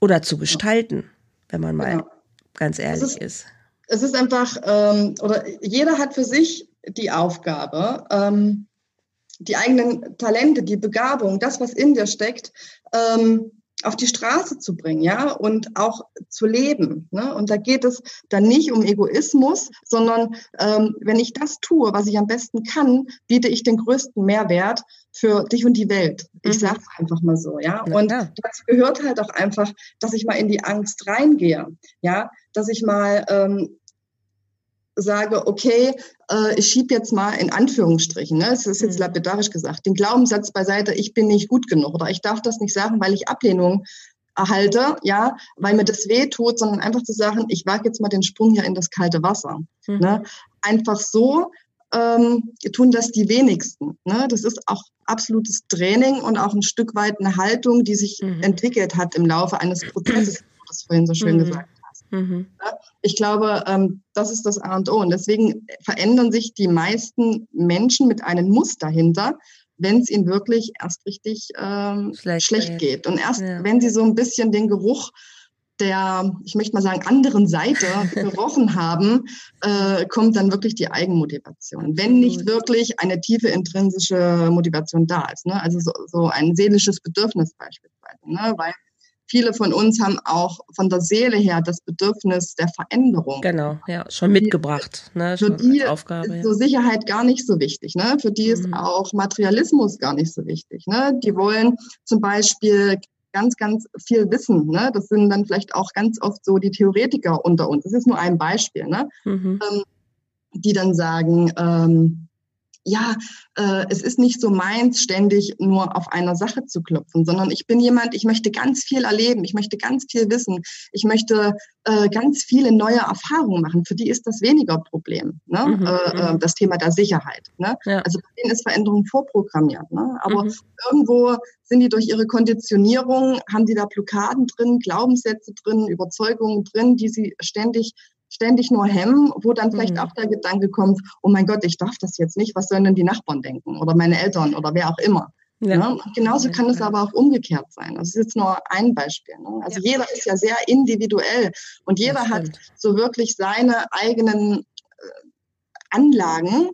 oder zu gestalten, wenn man mal genau. ganz ehrlich es ist, ist. Es ist einfach, ähm, oder jeder hat für sich die Aufgabe, ähm, die eigenen Talente, die Begabung, das, was in dir steckt, ähm, auf die Straße zu bringen, ja, und auch zu leben. Ne? Und da geht es dann nicht um Egoismus, sondern ähm, wenn ich das tue, was ich am besten kann, biete ich den größten Mehrwert für dich und die Welt. Ich mhm. sage es einfach mal so, ja. Na, und ja. dazu gehört halt auch einfach, dass ich mal in die Angst reingehe, ja, dass ich mal ähm, sage, okay, äh, ich schiebe jetzt mal in Anführungsstrichen, ne, es ist jetzt lapidarisch gesagt, den Glaubenssatz beiseite, ich bin nicht gut genug oder ich darf das nicht sagen, weil ich Ablehnung erhalte, ja, weil mir das weh tut, sondern einfach zu sagen, ich wage jetzt mal den Sprung hier in das kalte Wasser. Mhm. Ne? Einfach so ähm, tun das die wenigsten. Ne? Das ist auch absolutes Training und auch ein Stück weit eine Haltung, die sich mhm. entwickelt hat im Laufe eines Prozesses, wie du das vorhin so schön mhm. gesagt hast. Mhm. Ich glaube, das ist das A und O. Und deswegen verändern sich die meisten Menschen mit einem Muss dahinter, wenn es ihnen wirklich erst richtig ähm, schlecht, schlecht geht. Und erst, ja. wenn sie so ein bisschen den Geruch der, ich möchte mal sagen, anderen Seite gerochen haben, äh, kommt dann wirklich die Eigenmotivation. Absolut. Wenn nicht wirklich eine tiefe intrinsische Motivation da ist. Ne? Also so, so ein seelisches Bedürfnis beispielsweise. Ne? Weil viele von uns haben auch von der Seele her das Bedürfnis der Veränderung. Genau, ja, schon mitgebracht. Ne? Für die ist so Sicherheit gar nicht so wichtig. Ne? Für die ist mhm. auch Materialismus gar nicht so wichtig. Ne? Die wollen zum Beispiel ganz, ganz viel wissen. Ne? Das sind dann vielleicht auch ganz oft so die Theoretiker unter uns. Das ist nur ein Beispiel. Ne? Mhm. Ähm, die dann sagen, ähm, ja, äh, es ist nicht so meins, ständig nur auf einer Sache zu klopfen, sondern ich bin jemand, ich möchte ganz viel erleben, ich möchte ganz viel wissen, ich möchte äh, ganz viele neue Erfahrungen machen. Für die ist das weniger Problem, ne? mhm, äh, äh, das Thema der Sicherheit. Ne? Ja. Also bei denen ist Veränderung vorprogrammiert. Ne? Aber mhm. irgendwo sind die durch ihre Konditionierung, haben die da Blockaden drin, Glaubenssätze drin, Überzeugungen drin, die sie ständig ständig nur hemmen, wo dann vielleicht mhm. auch der Gedanke kommt, oh mein Gott, ich darf das jetzt nicht, was sollen denn die Nachbarn denken oder meine Eltern oder wer auch immer. Ja. Ne? Und genauso kann es aber auch umgekehrt sein. Das ist jetzt nur ein Beispiel. Ne? Also ja. jeder ist ja sehr individuell und jeder hat so wirklich seine eigenen Anlagen,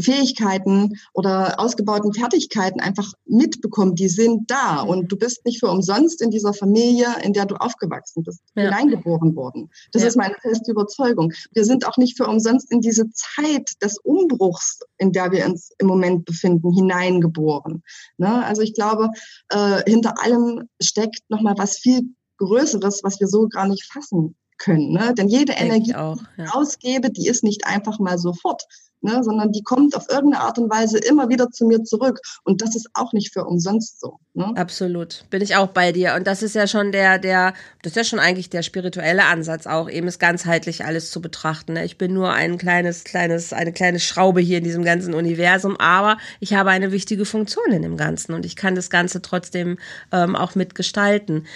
Fähigkeiten oder ausgebauten Fertigkeiten einfach mitbekommen, die sind da und du bist nicht für umsonst in dieser Familie, in der du aufgewachsen bist, ja. hineingeboren worden. Das ja. ist meine feste Überzeugung. Wir sind auch nicht für umsonst in diese Zeit des Umbruchs, in der wir uns im Moment befinden, hineingeboren. Ne? Also ich glaube, äh, hinter allem steckt nochmal was viel Größeres, was wir so gar nicht fassen können. Ne? Denn jede Denk Energie, auch, ja. die ich ausgebe, die ist nicht einfach mal sofort, ne? sondern die kommt auf irgendeine Art und Weise immer wieder zu mir zurück. Und das ist auch nicht für umsonst so. Ne? Absolut, bin ich auch bei dir. Und das ist ja schon der, der, das ist ja schon eigentlich der spirituelle Ansatz auch, eben es ganzheitlich alles zu betrachten. Ne? Ich bin nur ein kleines, kleines, eine kleine Schraube hier in diesem ganzen Universum, aber ich habe eine wichtige Funktion in dem Ganzen und ich kann das Ganze trotzdem ähm, auch mitgestalten.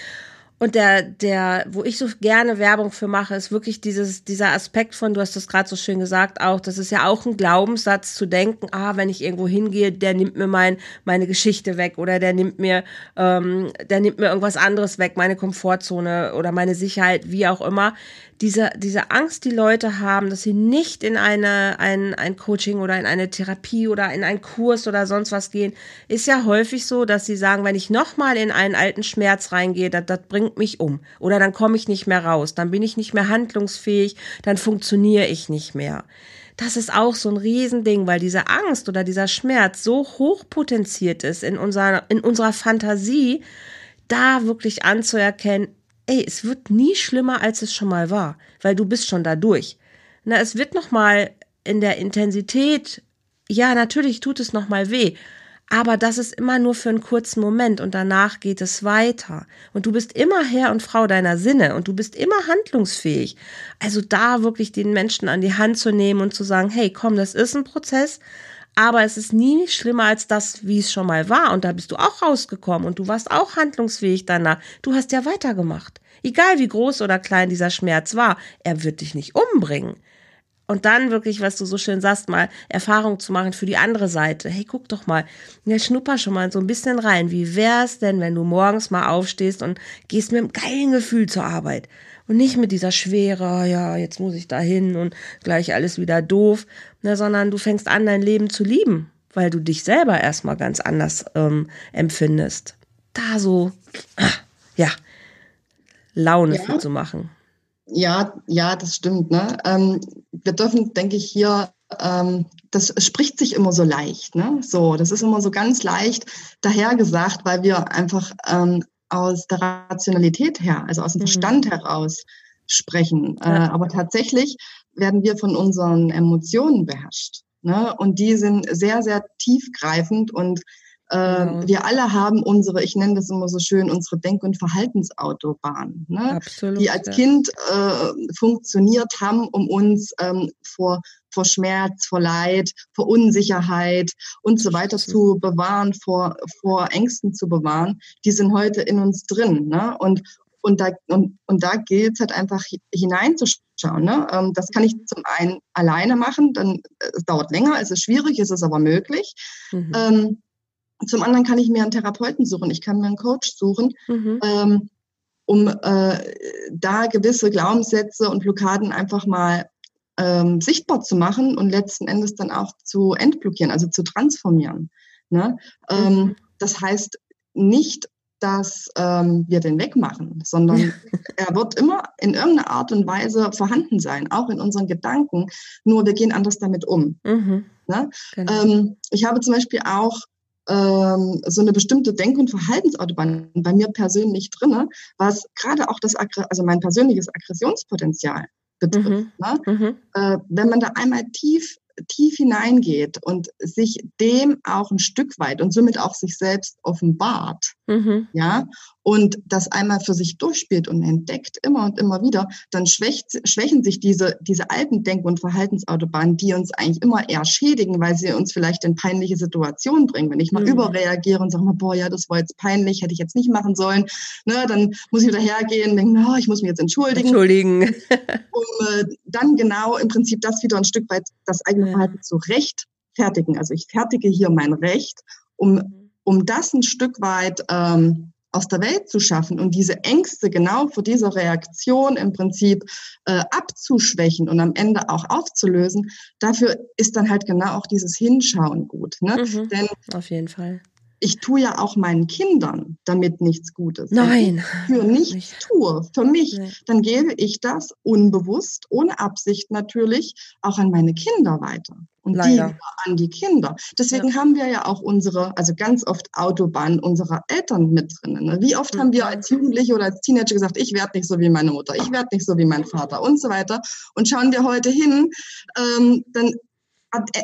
Und der, der, wo ich so gerne Werbung für mache, ist wirklich dieses, dieser Aspekt von, du hast das gerade so schön gesagt auch, das ist ja auch ein Glaubenssatz zu denken, ah, wenn ich irgendwo hingehe, der nimmt mir mein, meine Geschichte weg oder der nimmt mir, ähm, der nimmt mir irgendwas anderes weg, meine Komfortzone oder meine Sicherheit, wie auch immer. Diese, diese Angst, die Leute haben, dass sie nicht in eine, ein, ein Coaching oder in eine Therapie oder in einen Kurs oder sonst was gehen, ist ja häufig so, dass sie sagen, wenn ich nochmal in einen alten Schmerz reingehe, das, das bringt mich um oder dann komme ich nicht mehr raus, dann bin ich nicht mehr handlungsfähig, dann funktioniere ich nicht mehr. Das ist auch so ein Riesending, weil diese Angst oder dieser Schmerz so hoch potenziert ist in unserer, in unserer Fantasie, da wirklich anzuerkennen, ey, es wird nie schlimmer, als es schon mal war, weil du bist schon da durch. Na, es wird nochmal in der Intensität, ja, natürlich tut es nochmal weh, aber das ist immer nur für einen kurzen Moment und danach geht es weiter. Und du bist immer Herr und Frau deiner Sinne und du bist immer handlungsfähig. Also da wirklich den Menschen an die Hand zu nehmen und zu sagen, hey, komm, das ist ein Prozess, aber es ist nie schlimmer als das, wie es schon mal war. Und da bist du auch rausgekommen und du warst auch handlungsfähig danach. Du hast ja weitergemacht. Egal wie groß oder klein dieser Schmerz war, er wird dich nicht umbringen. Und dann wirklich, was du so schön sagst, mal Erfahrung zu machen für die andere Seite. Hey, guck doch mal, ja, schnupper schon mal so ein bisschen rein. Wie wär's denn, wenn du morgens mal aufstehst und gehst mit einem geilen Gefühl zur Arbeit? Und nicht mit dieser Schwere, ja, jetzt muss ich da hin und gleich alles wieder doof, ne, sondern du fängst an, dein Leben zu lieben, weil du dich selber erstmal ganz anders ähm, empfindest. Da so, ja, Laune ja. für zu machen. Ja, ja, das stimmt. Ne? Ähm, wir dürfen, denke ich, hier... Ähm, das spricht sich immer so leicht. Ne? So, das ist immer so ganz leicht dahergesagt, weil wir einfach... Ähm, aus der Rationalität her, also aus dem Verstand mhm. heraus sprechen. Ja. Äh, aber tatsächlich werden wir von unseren Emotionen beherrscht. Ne? Und die sind sehr, sehr tiefgreifend und äh, mhm. wir alle haben unsere, ich nenne das immer so schön, unsere Denk- und Verhaltensautobahn, ne? Absolut, die als ja. Kind äh, funktioniert haben, um uns ähm, vor vor Schmerz, vor Leid, vor Unsicherheit und so weiter zu bewahren, vor, vor Ängsten zu bewahren, die sind heute in uns drin. Ne? Und, und da, und, und da gilt es halt einfach hineinzuschauen. Ne? Das kann ich zum einen alleine machen, dann es dauert länger, es ist schwierig, es ist aber möglich. Mhm. Ähm, zum anderen kann ich mir einen Therapeuten suchen, ich kann mir einen Coach suchen, mhm. ähm, um äh, da gewisse Glaubenssätze und Blockaden einfach mal Ähm, sichtbar zu machen und letzten Endes dann auch zu entblockieren, also zu transformieren. Ne? Ähm, das heißt nicht, dass ähm, wir den wegmachen, sondern er wird immer in irgendeiner Art und Weise vorhanden sein, auch in unseren Gedanken, nur wir gehen anders damit um. Mhm. Ne? Genau. Ähm, ich habe zum Beispiel auch ähm, so eine bestimmte Denk- und Verhaltensautobahn bei mir persönlich drin, was gerade auch das, also mein persönliches Aggressionspotenzial betrifft. Mhm. Ne? Mhm. Äh, wenn man da einmal tief, tief hineingeht und sich dem auch ein Stück weit und somit auch sich selbst offenbart, mhm. ja, und das einmal für sich durchspielt und entdeckt immer und immer wieder, dann schwächt, schwächen sich diese, diese alten Denk- und Verhaltensautobahnen, die uns eigentlich immer eher schädigen, weil sie uns vielleicht in peinliche Situationen bringen. Wenn ich mal mhm. überreagiere und sage mal, boah, ja, das war jetzt peinlich, hätte ich jetzt nicht machen sollen, ne, dann muss ich wieder hergehen und denke, no, ich muss mich jetzt entschuldigen. Entschuldigen. um äh, dann genau im Prinzip das wieder ein Stück weit, das eigene ja. Verhalten zu rechtfertigen. Also ich fertige hier mein Recht, um, um das ein Stück weit ähm, aus der Welt zu schaffen und diese Ängste genau vor dieser Reaktion im Prinzip äh, abzuschwächen und am Ende auch aufzulösen, dafür ist dann halt genau auch dieses Hinschauen gut. Ne? Mhm, denn auf jeden Fall. ich tue ja auch meinen Kindern damit nichts Gutes. Nein. Wenn ich für nichts tue, für mich, Nein. dann gebe ich das unbewusst, ohne Absicht natürlich, auch an meine Kinder weiter. Und Leider. die an die Kinder. Deswegen ja. haben wir ja auch unsere, also ganz oft Autobahn unserer Eltern mit drinnen. Ne? Wie oft mhm. haben wir als Jugendliche oder als Teenager gesagt, ich werde nicht so wie meine Mutter, ich werde nicht so wie mein Vater und so weiter. Und schauen wir heute hin, ähm, dann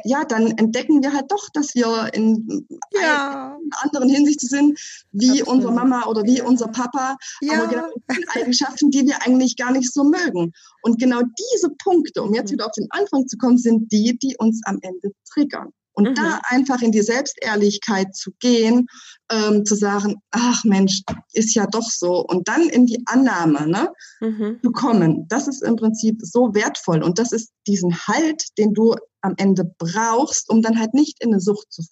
ja, dann entdecken wir halt doch, dass wir in ja. anderen Hinsichten sind, wie Absolut. unsere Mama oder wie ja. unser Papa, ja. aber genau mit Eigenschaften, die wir eigentlich gar nicht so mögen. Und genau diese Punkte, um jetzt wieder auf den Anfang zu kommen, sind die, die uns am Ende triggern. Und mhm. da einfach in die Selbstehrlichkeit zu gehen, ähm, zu sagen, ach Mensch, ist ja doch so. Und dann in die Annahme, ne, mhm. zu kommen. Das ist im Prinzip so wertvoll. Und das ist diesen Halt, den du am Ende brauchst, um dann halt nicht in eine Sucht zu,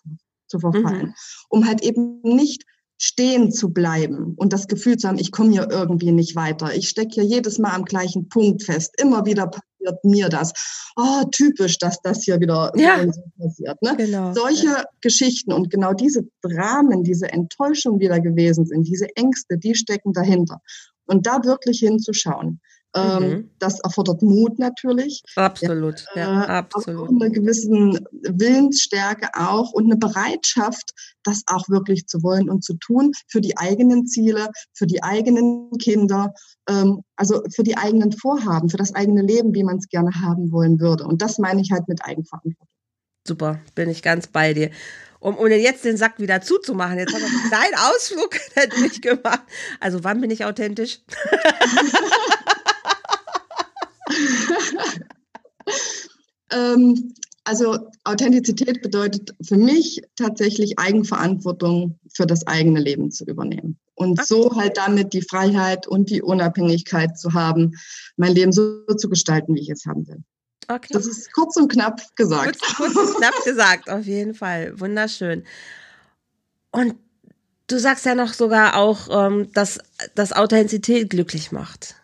zu verfallen. Mhm. Um halt eben nicht stehen zu bleiben und das Gefühl zu haben, ich komme hier irgendwie nicht weiter. Ich stecke hier jedes Mal am gleichen Punkt fest. Immer wieder passiert mir das. Oh, typisch, dass das hier wieder ja. passiert. Ne? Genau. Solche ja. Geschichten und genau diese Dramen, diese Enttäuschungen, die da gewesen sind, diese Ängste, die stecken dahinter. Und da wirklich hinzuschauen. Ähm, mhm. Das erfordert Mut natürlich. Absolut, ja, ja, äh, absolut. Auch eine gewisse Willensstärke auch und eine Bereitschaft, das auch wirklich zu wollen und zu tun für die eigenen Ziele, für die eigenen Kinder, ähm, also für die eigenen Vorhaben, für das eigene Leben, wie man es gerne haben wollen würde. Und das meine ich halt mit Eigenverantwortung. Super, bin ich ganz bei dir. Um, um jetzt den Sack wieder zuzumachen, jetzt haben wir einen kleinen Ausflug natürlich gemacht. Also wann bin ich authentisch? ähm, also Authentizität bedeutet für mich tatsächlich Eigenverantwortung für das eigene Leben zu übernehmen und Ach. so halt damit die Freiheit und die Unabhängigkeit zu haben, mein Leben so zu gestalten, wie ich es haben will. Okay. Das ist kurz und knapp gesagt. Kurz, kurz und knapp gesagt, auf jeden Fall. Wunderschön. Und du sagst ja noch sogar auch, dass, dass Authentizität glücklich macht.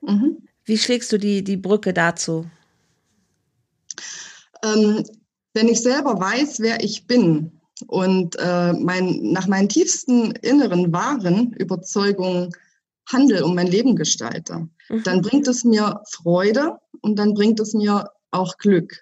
Mhm. Wie schlägst du die, die Brücke dazu? Ähm, wenn ich selber weiß, wer ich bin und äh, mein, nach meinen tiefsten inneren wahren Überzeugungen handle und mein Leben gestalte, mhm. dann bringt es mir Freude und dann bringt es mir auch Glück.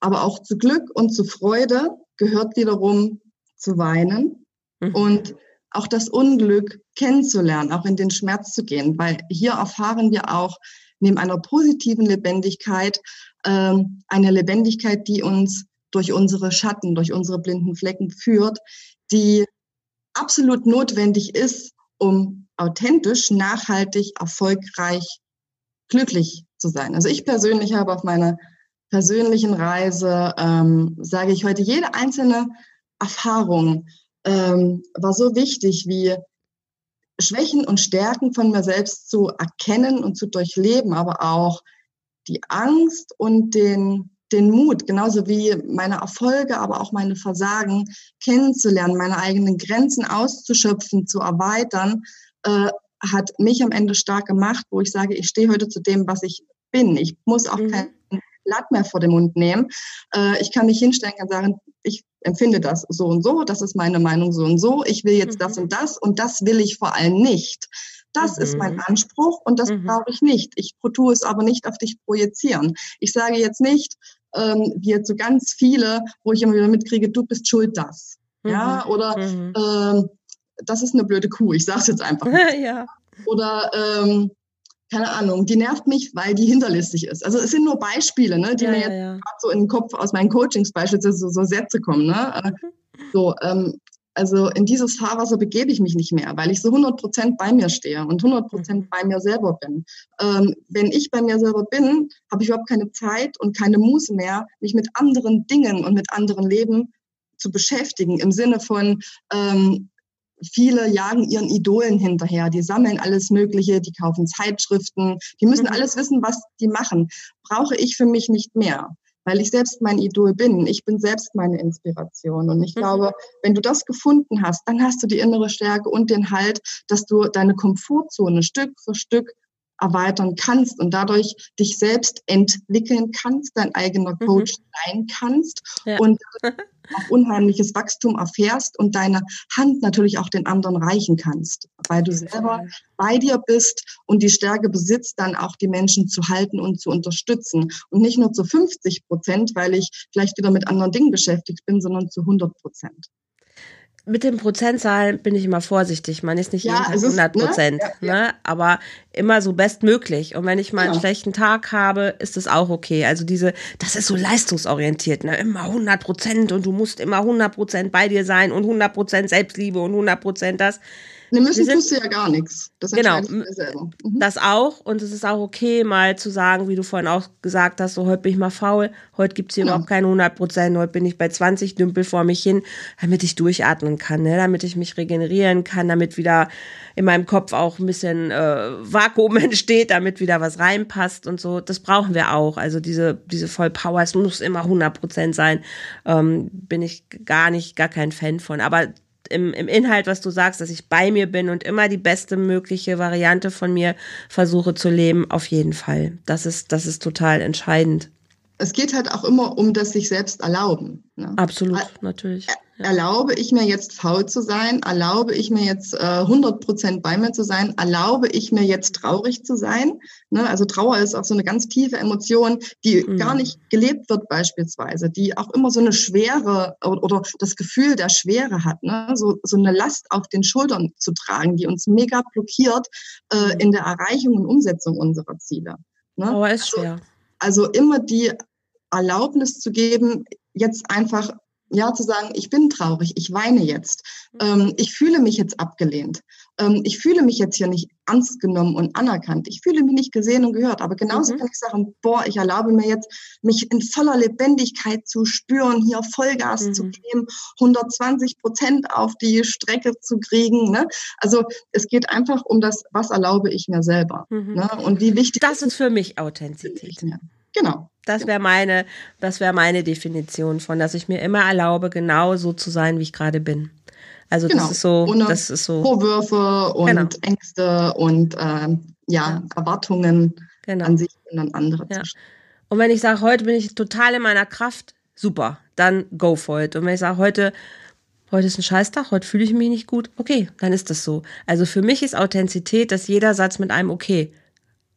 Aber auch zu Glück und zu Freude gehört wiederum zu weinen mhm. und auch das Unglück kennenzulernen, auch in den Schmerz zu gehen, weil hier erfahren wir auch, neben einer positiven Lebendigkeit, ähm, eine Lebendigkeit, die uns durch unsere Schatten, durch unsere blinden Flecken führt, die absolut notwendig ist, um authentisch, nachhaltig, erfolgreich, glücklich zu sein. Also ich persönlich habe auf meiner persönlichen Reise, ähm, sage ich heute, jede einzelne Erfahrung ähm, war so wichtig wie Schwächen und Stärken von mir selbst zu erkennen und zu durchleben, aber auch die Angst und den, den Mut, genauso wie meine Erfolge, aber auch meine Versagen kennenzulernen, meine eigenen Grenzen auszuschöpfen, zu erweitern, äh, hat mich am Ende stark gemacht, wo ich sage, ich stehe heute zu dem, was ich bin. Ich muss auch mhm. kein Blatt mehr vor den Mund nehmen. Äh, ich kann mich hinstellen und sagen, ich empfinde das so und so, das ist meine Meinung so und so, ich will jetzt mhm. das und das und das will ich vor allem nicht. Das mhm. ist mein Anspruch und das mhm. brauche ich nicht. Ich tue es aber nicht auf dich projizieren. Ich sage jetzt nicht, ähm, wie jetzt so ganz viele, wo ich immer wieder mitkriege, du bist schuld, das. Mhm. Ja, oder mhm. ähm, das ist eine blöde Kuh, ich sage es jetzt einfach. ja. Oder ähm, keine Ahnung, die nervt mich, weil die hinterlistig ist. Also es sind nur Beispiele, ne, die ja, mir jetzt ja. gerade so in den Kopf aus meinen Coachings beispielsweise so, so Sätze kommen. Ne? So, ähm, also in dieses Fahrwasser begebe ich mich nicht mehr, weil ich so hundert Prozent bei mir stehe und hundert Prozent bei mir selber bin. Ähm, wenn ich bei mir selber bin, habe ich überhaupt keine Zeit und keine Muße mehr, mich mit anderen Dingen und mit anderen Leben zu beschäftigen, im Sinne von ähm, viele jagen ihren Idolen hinterher, die sammeln alles Mögliche, die kaufen Zeitschriften, die müssen mhm. alles wissen, was die machen. Brauche ich für mich nicht mehr, weil ich selbst mein Idol bin. Ich bin selbst meine Inspiration. Und ich mhm. glaube, wenn du das gefunden hast, dann hast du die innere Stärke und den Halt, dass du deine Komfortzone Stück für Stück erweitern kannst und dadurch dich selbst entwickeln kannst, dein eigener Coach mhm. sein kannst ja. und auch unheimliches Wachstum erfährst und deine Hand natürlich auch den anderen reichen kannst, weil du selber bei dir bist und die Stärke besitzt, dann auch die Menschen zu halten und zu unterstützen. Und nicht nur zu fünfzig Prozent, weil ich vielleicht wieder mit anderen Dingen beschäftigt bin, sondern zu hundert Prozent. Mit den Prozentzahlen bin ich immer vorsichtig. Man ist nicht ja, jeden Tag ist, hundert Prozent, ne? Ja, ja. Ne? Aber immer so bestmöglich. Und wenn ich mal ja. einen schlechten Tag habe, ist es auch okay. Also diese, das ist so leistungsorientiert, ne? Immer hundert Prozent und du musst immer hundert Prozent bei dir sein und hundert Prozent Selbstliebe und hundert Prozent das. Ne, müssen sind, tust du ja gar nichts. Das genau, du selber. Mhm. Das auch. Und es ist auch okay, mal zu sagen, wie du vorhin auch gesagt hast, so heute bin ich mal faul, heute gibt es hier ja. überhaupt keine hundert Prozent, heute bin ich bei zwanzig, dümpel vor mich hin, damit ich durchatmen kann, ne? Damit ich mich regenerieren kann, damit wieder in meinem Kopf auch ein bisschen äh, Vakuum entsteht, damit wieder was reinpasst und so. Das brauchen wir auch. Also diese, diese Vollpower, es muss immer hundert Prozent sein, ähm, bin ich gar nicht, gar kein Fan von. Aber Im, im Inhalt, was du sagst, dass ich bei mir bin und immer die beste mögliche Variante von mir versuche zu leben, auf jeden Fall. Das ist, das ist total entscheidend. Es geht halt auch immer um das sich selbst erlauben. Ne? Absolut, er, natürlich. Ja. Erlaube ich mir jetzt faul zu sein? Erlaube ich mir jetzt äh, hundert Prozent bei mir zu sein? Erlaube ich mir jetzt traurig zu sein? Ne? Also Trauer ist auch so eine ganz tiefe Emotion, die mhm. gar nicht gelebt wird beispielsweise, die auch immer so eine Schwere oder, oder das Gefühl der Schwere hat, ne? so, so eine Last auf den Schultern zu tragen, die uns mega blockiert äh, in der Erreichung und Umsetzung unserer Ziele. Ne? Trauer ist also schwer. Also immer die Erlaubnis zu geben, jetzt einfach ja zu sagen, ich bin traurig, ich weine jetzt, ähm, ich fühle mich jetzt abgelehnt, ähm, ich fühle mich jetzt hier nicht ernst genommen und anerkannt, ich fühle mich nicht gesehen und gehört, aber genauso mhm. kann ich sagen, boah, ich erlaube mir jetzt, mich in voller Lebendigkeit zu spüren, hier Vollgas mhm. zu geben, hundertzwanzig Prozent auf die Strecke zu kriegen, ne? Also es geht einfach um das, was erlaube ich mir selber, mhm. ne? Und wie wichtig das ist für mich Authentizität. Ja. Genau. Das wäre meine, das wäre meine Definition von, dass ich mir immer erlaube, genau so zu sein, wie ich gerade bin. Also genau. das ist so, ohne das ist so Vorwürfe und genau. Ängste und äh, ja, ja Erwartungen genau. an sich und an andere. Ja. Und wenn ich sage, heute bin ich total in meiner Kraft, super, dann go for it. Und wenn ich sage, heute Heute ist ein Scheißtag, heute fühle ich mich nicht gut, okay, dann ist das so. Also für mich ist Authentizität, dass jeder Satz mit einem okay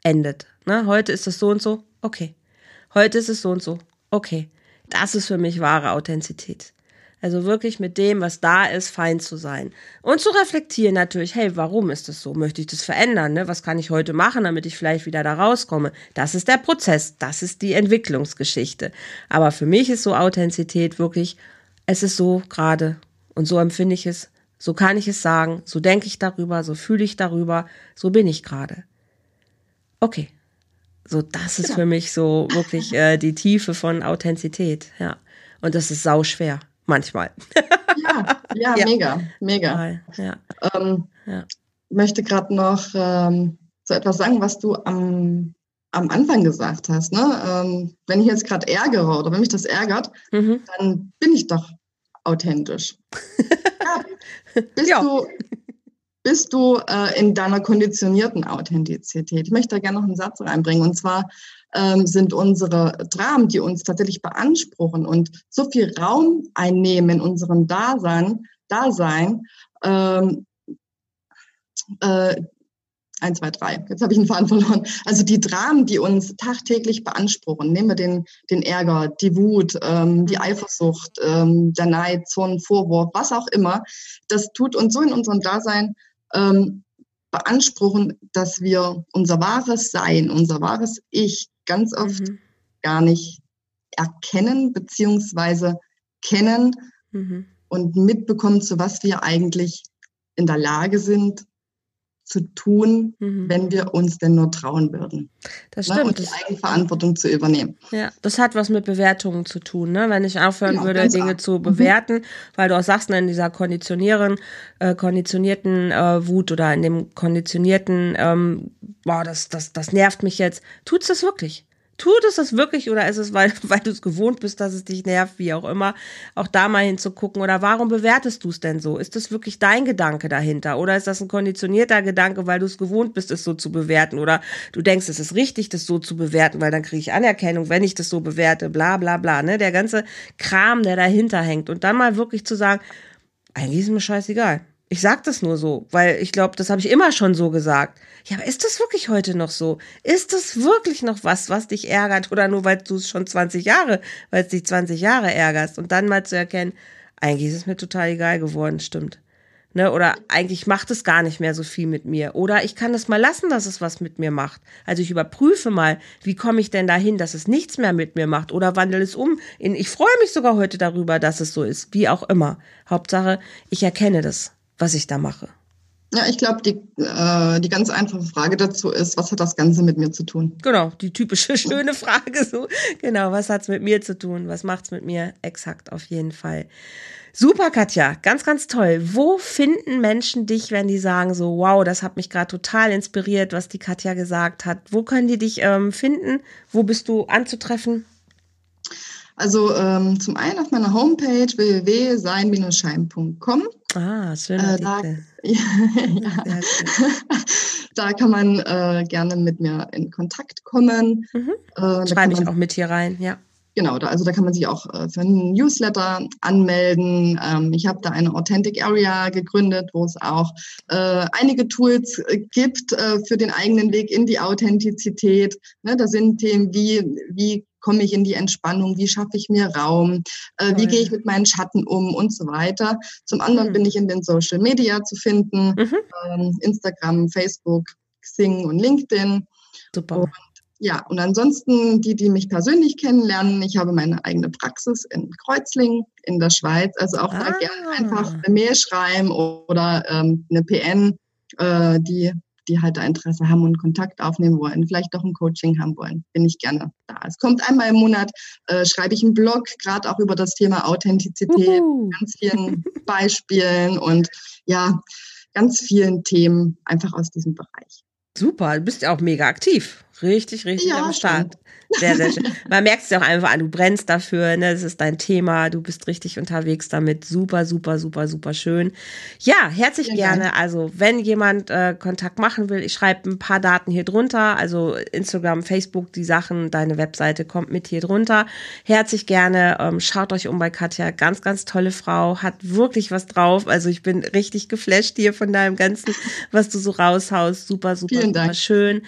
endet. Ne? Heute ist das so und so, okay. Heute ist es so und so. Okay, das ist für mich wahre Authentizität. Also wirklich mit dem, was da ist, fein zu sein. Und zu reflektieren natürlich, hey, warum ist das so? Möchte ich das verändern? Ne? Was kann ich heute machen, damit ich vielleicht wieder da rauskomme? Das ist der Prozess, das ist die Entwicklungsgeschichte. Aber für mich ist so Authentizität wirklich, es ist so gerade und so empfinde ich es, so kann ich es sagen, so denke ich darüber, so fühle ich darüber, so bin ich gerade. Okay. So, das ist genau. für mich so wirklich äh, die Tiefe von Authentizität, ja. Und das ist sauschwer, manchmal. Ja, ja, ja. mega, mega. Ja. Ähm, ja. Möchte gerade noch ähm, so etwas sagen, was du am, am Anfang gesagt hast, ne? Ähm, wenn ich jetzt gerade ärgere oder wenn mich das ärgert, mhm. dann bin ich doch authentisch. ja, bist ja. du... bist du äh, in deiner konditionierten Authentizität? Ich möchte da gerne noch einen Satz reinbringen. Und zwar ähm, sind unsere Dramen, die uns tatsächlich beanspruchen und so viel Raum einnehmen in unserem Dasein, Dasein ähm, äh, eins, zwei, drei, jetzt habe ich einen Faden verloren. Also die Dramen, die uns tagtäglich beanspruchen, nehmen wir den, den Ärger, die Wut, ähm, die Eifersucht, ähm, der Neid, Zorn, Vorwurf, was auch immer, das tut uns so in unserem Dasein ähm, beanspruchen, dass wir unser wahres Sein, unser wahres Ich ganz oft mhm. gar nicht erkennen beziehungsweise kennen mhm. und mitbekommen, zu was wir eigentlich in der Lage sind, zu tun, mhm. wenn wir uns denn nur trauen würden. Das stimmt. Ne? Und die Eigenverantwortung zu übernehmen. Ja, das hat was mit Bewertungen zu tun, ne? Wenn ich aufhören genau, würde, Dinge arg. zu bewerten, mhm. weil du auch sagst, ne, in dieser konditionieren, äh, konditionierten äh, Wut oder in dem konditionierten, ähm, boah, das, das, das nervt mich jetzt, tut's das wirklich? tut es das wirklich oder ist es, weil, weil du es gewohnt bist, dass es dich nervt, wie auch immer, auch da mal hinzugucken oder warum bewertest du es denn so? Ist das wirklich dein Gedanke dahinter oder ist das ein konditionierter Gedanke, weil du es gewohnt bist, es so zu bewerten oder du denkst, es ist richtig, das so zu bewerten, weil dann kriege ich Anerkennung, wenn ich das so bewerte, bla bla bla, ne? Der ganze Kram, der dahinter hängt und dann mal wirklich zu sagen, eigentlich ist mir scheißegal. Ich sag das nur so, weil ich glaube, das habe ich immer schon so gesagt. Ja, aber ist das wirklich heute noch so? Ist das wirklich noch was, was dich ärgert? Oder nur, weil du es schon zwanzig Jahre, weil es dich zwanzig Jahre ärgerst? Und dann mal zu erkennen, eigentlich ist es mir total egal geworden, stimmt. Ne? Oder eigentlich macht es gar nicht mehr so viel mit mir. Oder ich kann das mal lassen, dass es was mit mir macht. Also ich überprüfe mal, wie komme ich denn dahin, dass es nichts mehr mit mir macht? Oder wandle es um in, ich freue mich sogar heute darüber, dass es so ist. Wie auch immer. Hauptsache, ich erkenne das, was ich da mache. Ja, ich glaube, die, äh, die ganz einfache Frage dazu ist, was hat das Ganze mit mir zu tun? Genau, die typische schöne Frage so. Genau, was hat's mit mir zu tun? Was macht's mit mir? Exakt, auf jeden Fall. Super, Katja, ganz, ganz toll. Wo finden Menschen dich, wenn die sagen so, wow, das hat mich gerade total inspiriert, was die Katja gesagt hat. Wo können die dich ähm, finden? Wo bist du anzutreffen? Also ähm, zum einen auf meiner Homepage w w w punkt sein schein punkt com. Ah, schön. Äh, da, ja, ja. Sehr schön. Da kann man äh, gerne mit mir in Kontakt kommen. Mhm. Äh, Schreibe ich auch mit hier rein, ja. Genau, da, also da kann man sich auch äh, für einen Newsletter anmelden. Ähm, ich habe da eine Authentic Area gegründet, wo es auch äh, einige Tools äh, gibt äh, für den eigenen Weg in die Authentizität. Ne, da sind Themen wie, wie komme ich in die Entspannung, wie schaffe ich mir Raum, äh, wie gehe ich mit meinen Schatten um und so weiter. Zum anderen mhm. bin ich in den Social Media zu finden, mhm. ähm, Instagram, Facebook, Xing und LinkedIn. Super. Und ja, und ansonsten die, die mich persönlich kennenlernen, ich habe meine eigene Praxis in Kreuzlingen in der Schweiz, also auch ah. da gerne einfach eine Mail schreiben oder ähm, eine P N, äh, die die halt da Interesse haben und Kontakt aufnehmen wollen, vielleicht doch ein Coaching haben wollen, bin ich gerne da. Es kommt einmal im Monat, äh, schreibe ich einen Blog, gerade auch über das Thema Authentizität, Uhu. ganz vielen Beispielen und ja, ganz vielen Themen einfach aus diesem Bereich. Super, du bist ja auch mega aktiv. Richtig, richtig ja, am Start. Stimmt. Sehr, sehr schön. Man merkt es ja auch einfach an, du brennst dafür, ne? Das ist dein Thema, du bist richtig unterwegs damit. Super, super, super, super schön. Ja, herzlich ja, gerne. Nein. Also wenn jemand äh, Kontakt machen will, ich schreibe ein paar Daten hier drunter, also Instagram, Facebook, die Sachen, deine Webseite kommt mit hier drunter. Herzlich gerne, ähm, schaut euch um bei Katja, ganz, ganz tolle Frau, hat wirklich was drauf. Also ich bin richtig geflasht hier von deinem Ganzen, was du so raushaust. Super, super, Vielen super Dank. schön.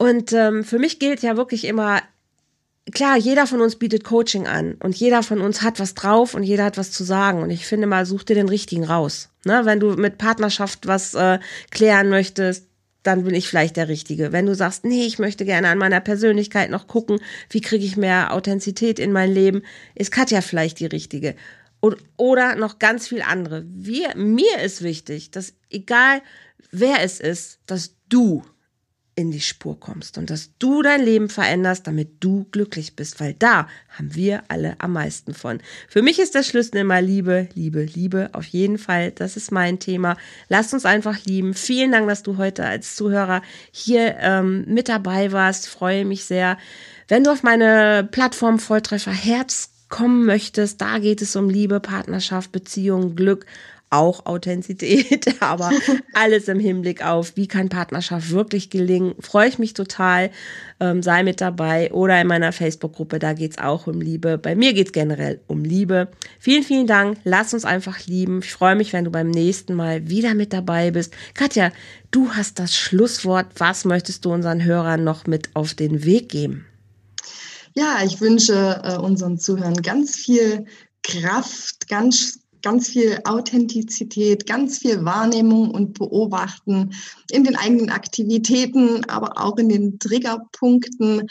Und ähm, für mich gilt ja wirklich immer, klar, jeder von uns bietet Coaching an und jeder von uns hat was drauf und jeder hat was zu sagen. Und ich finde mal, such dir den Richtigen raus. Ne? Wenn du mit Partnerschaft was äh, klären möchtest, dann bin ich vielleicht der Richtige. Wenn du sagst, nee, ich möchte gerne an meiner Persönlichkeit noch gucken, wie kriege ich mehr Authentizität in mein Leben, ist Katja vielleicht die Richtige. Und, oder noch ganz viel andere. Wir, mir ist wichtig, dass egal wer es ist, dass du in die Spur kommst und dass du dein Leben veränderst, damit du glücklich bist, weil da haben wir alle am meisten von. Für mich ist der Schlüssel immer Liebe, Liebe, Liebe, auf jeden Fall, das ist mein Thema. Lasst uns einfach lieben. Vielen Dank, dass du heute als Zuhörer hier ähm, mit dabei warst, freue mich sehr. Wenn du auf meine Plattform Volltreffer Herz kommen möchtest, da geht es um Liebe, Partnerschaft, Beziehung, Glück, auch Authentizität, aber alles im Hinblick auf, wie kann Partnerschaft wirklich gelingen, freue ich mich total, ähm, sei mit dabei oder in meiner Facebook-Gruppe, da geht's auch um Liebe, bei mir geht's generell um Liebe. Vielen, vielen Dank, lass uns einfach lieben, ich freue mich, wenn du beim nächsten Mal wieder mit dabei bist. Katja, du hast das Schlusswort, was möchtest du unseren Hörern noch mit auf den Weg geben? Ja, ich wünsche äh, unseren Zuhörern ganz viel Kraft, ganz ganz viel Authentizität, ganz viel Wahrnehmung und Beobachten in den eigenen Aktivitäten, aber auch in den Triggerpunkten.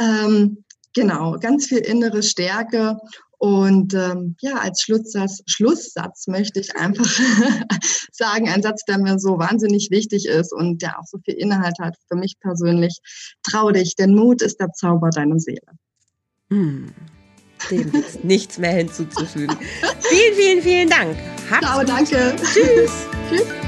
Ähm, genau, ganz viel innere Stärke. Und ähm, ja, als Schlusssatz, Schlusssatz möchte ich einfach sagen, ein Satz, der mir so wahnsinnig wichtig ist und der auch so viel Inhalt hat für mich persönlich. Trau dich, denn Mut ist der Zauber deiner Seele. Hm. Dem ist nichts mehr hinzuzufügen. Vielen, vielen, vielen Dank. Hab's gut. Danke. Tschüss. Tschüss.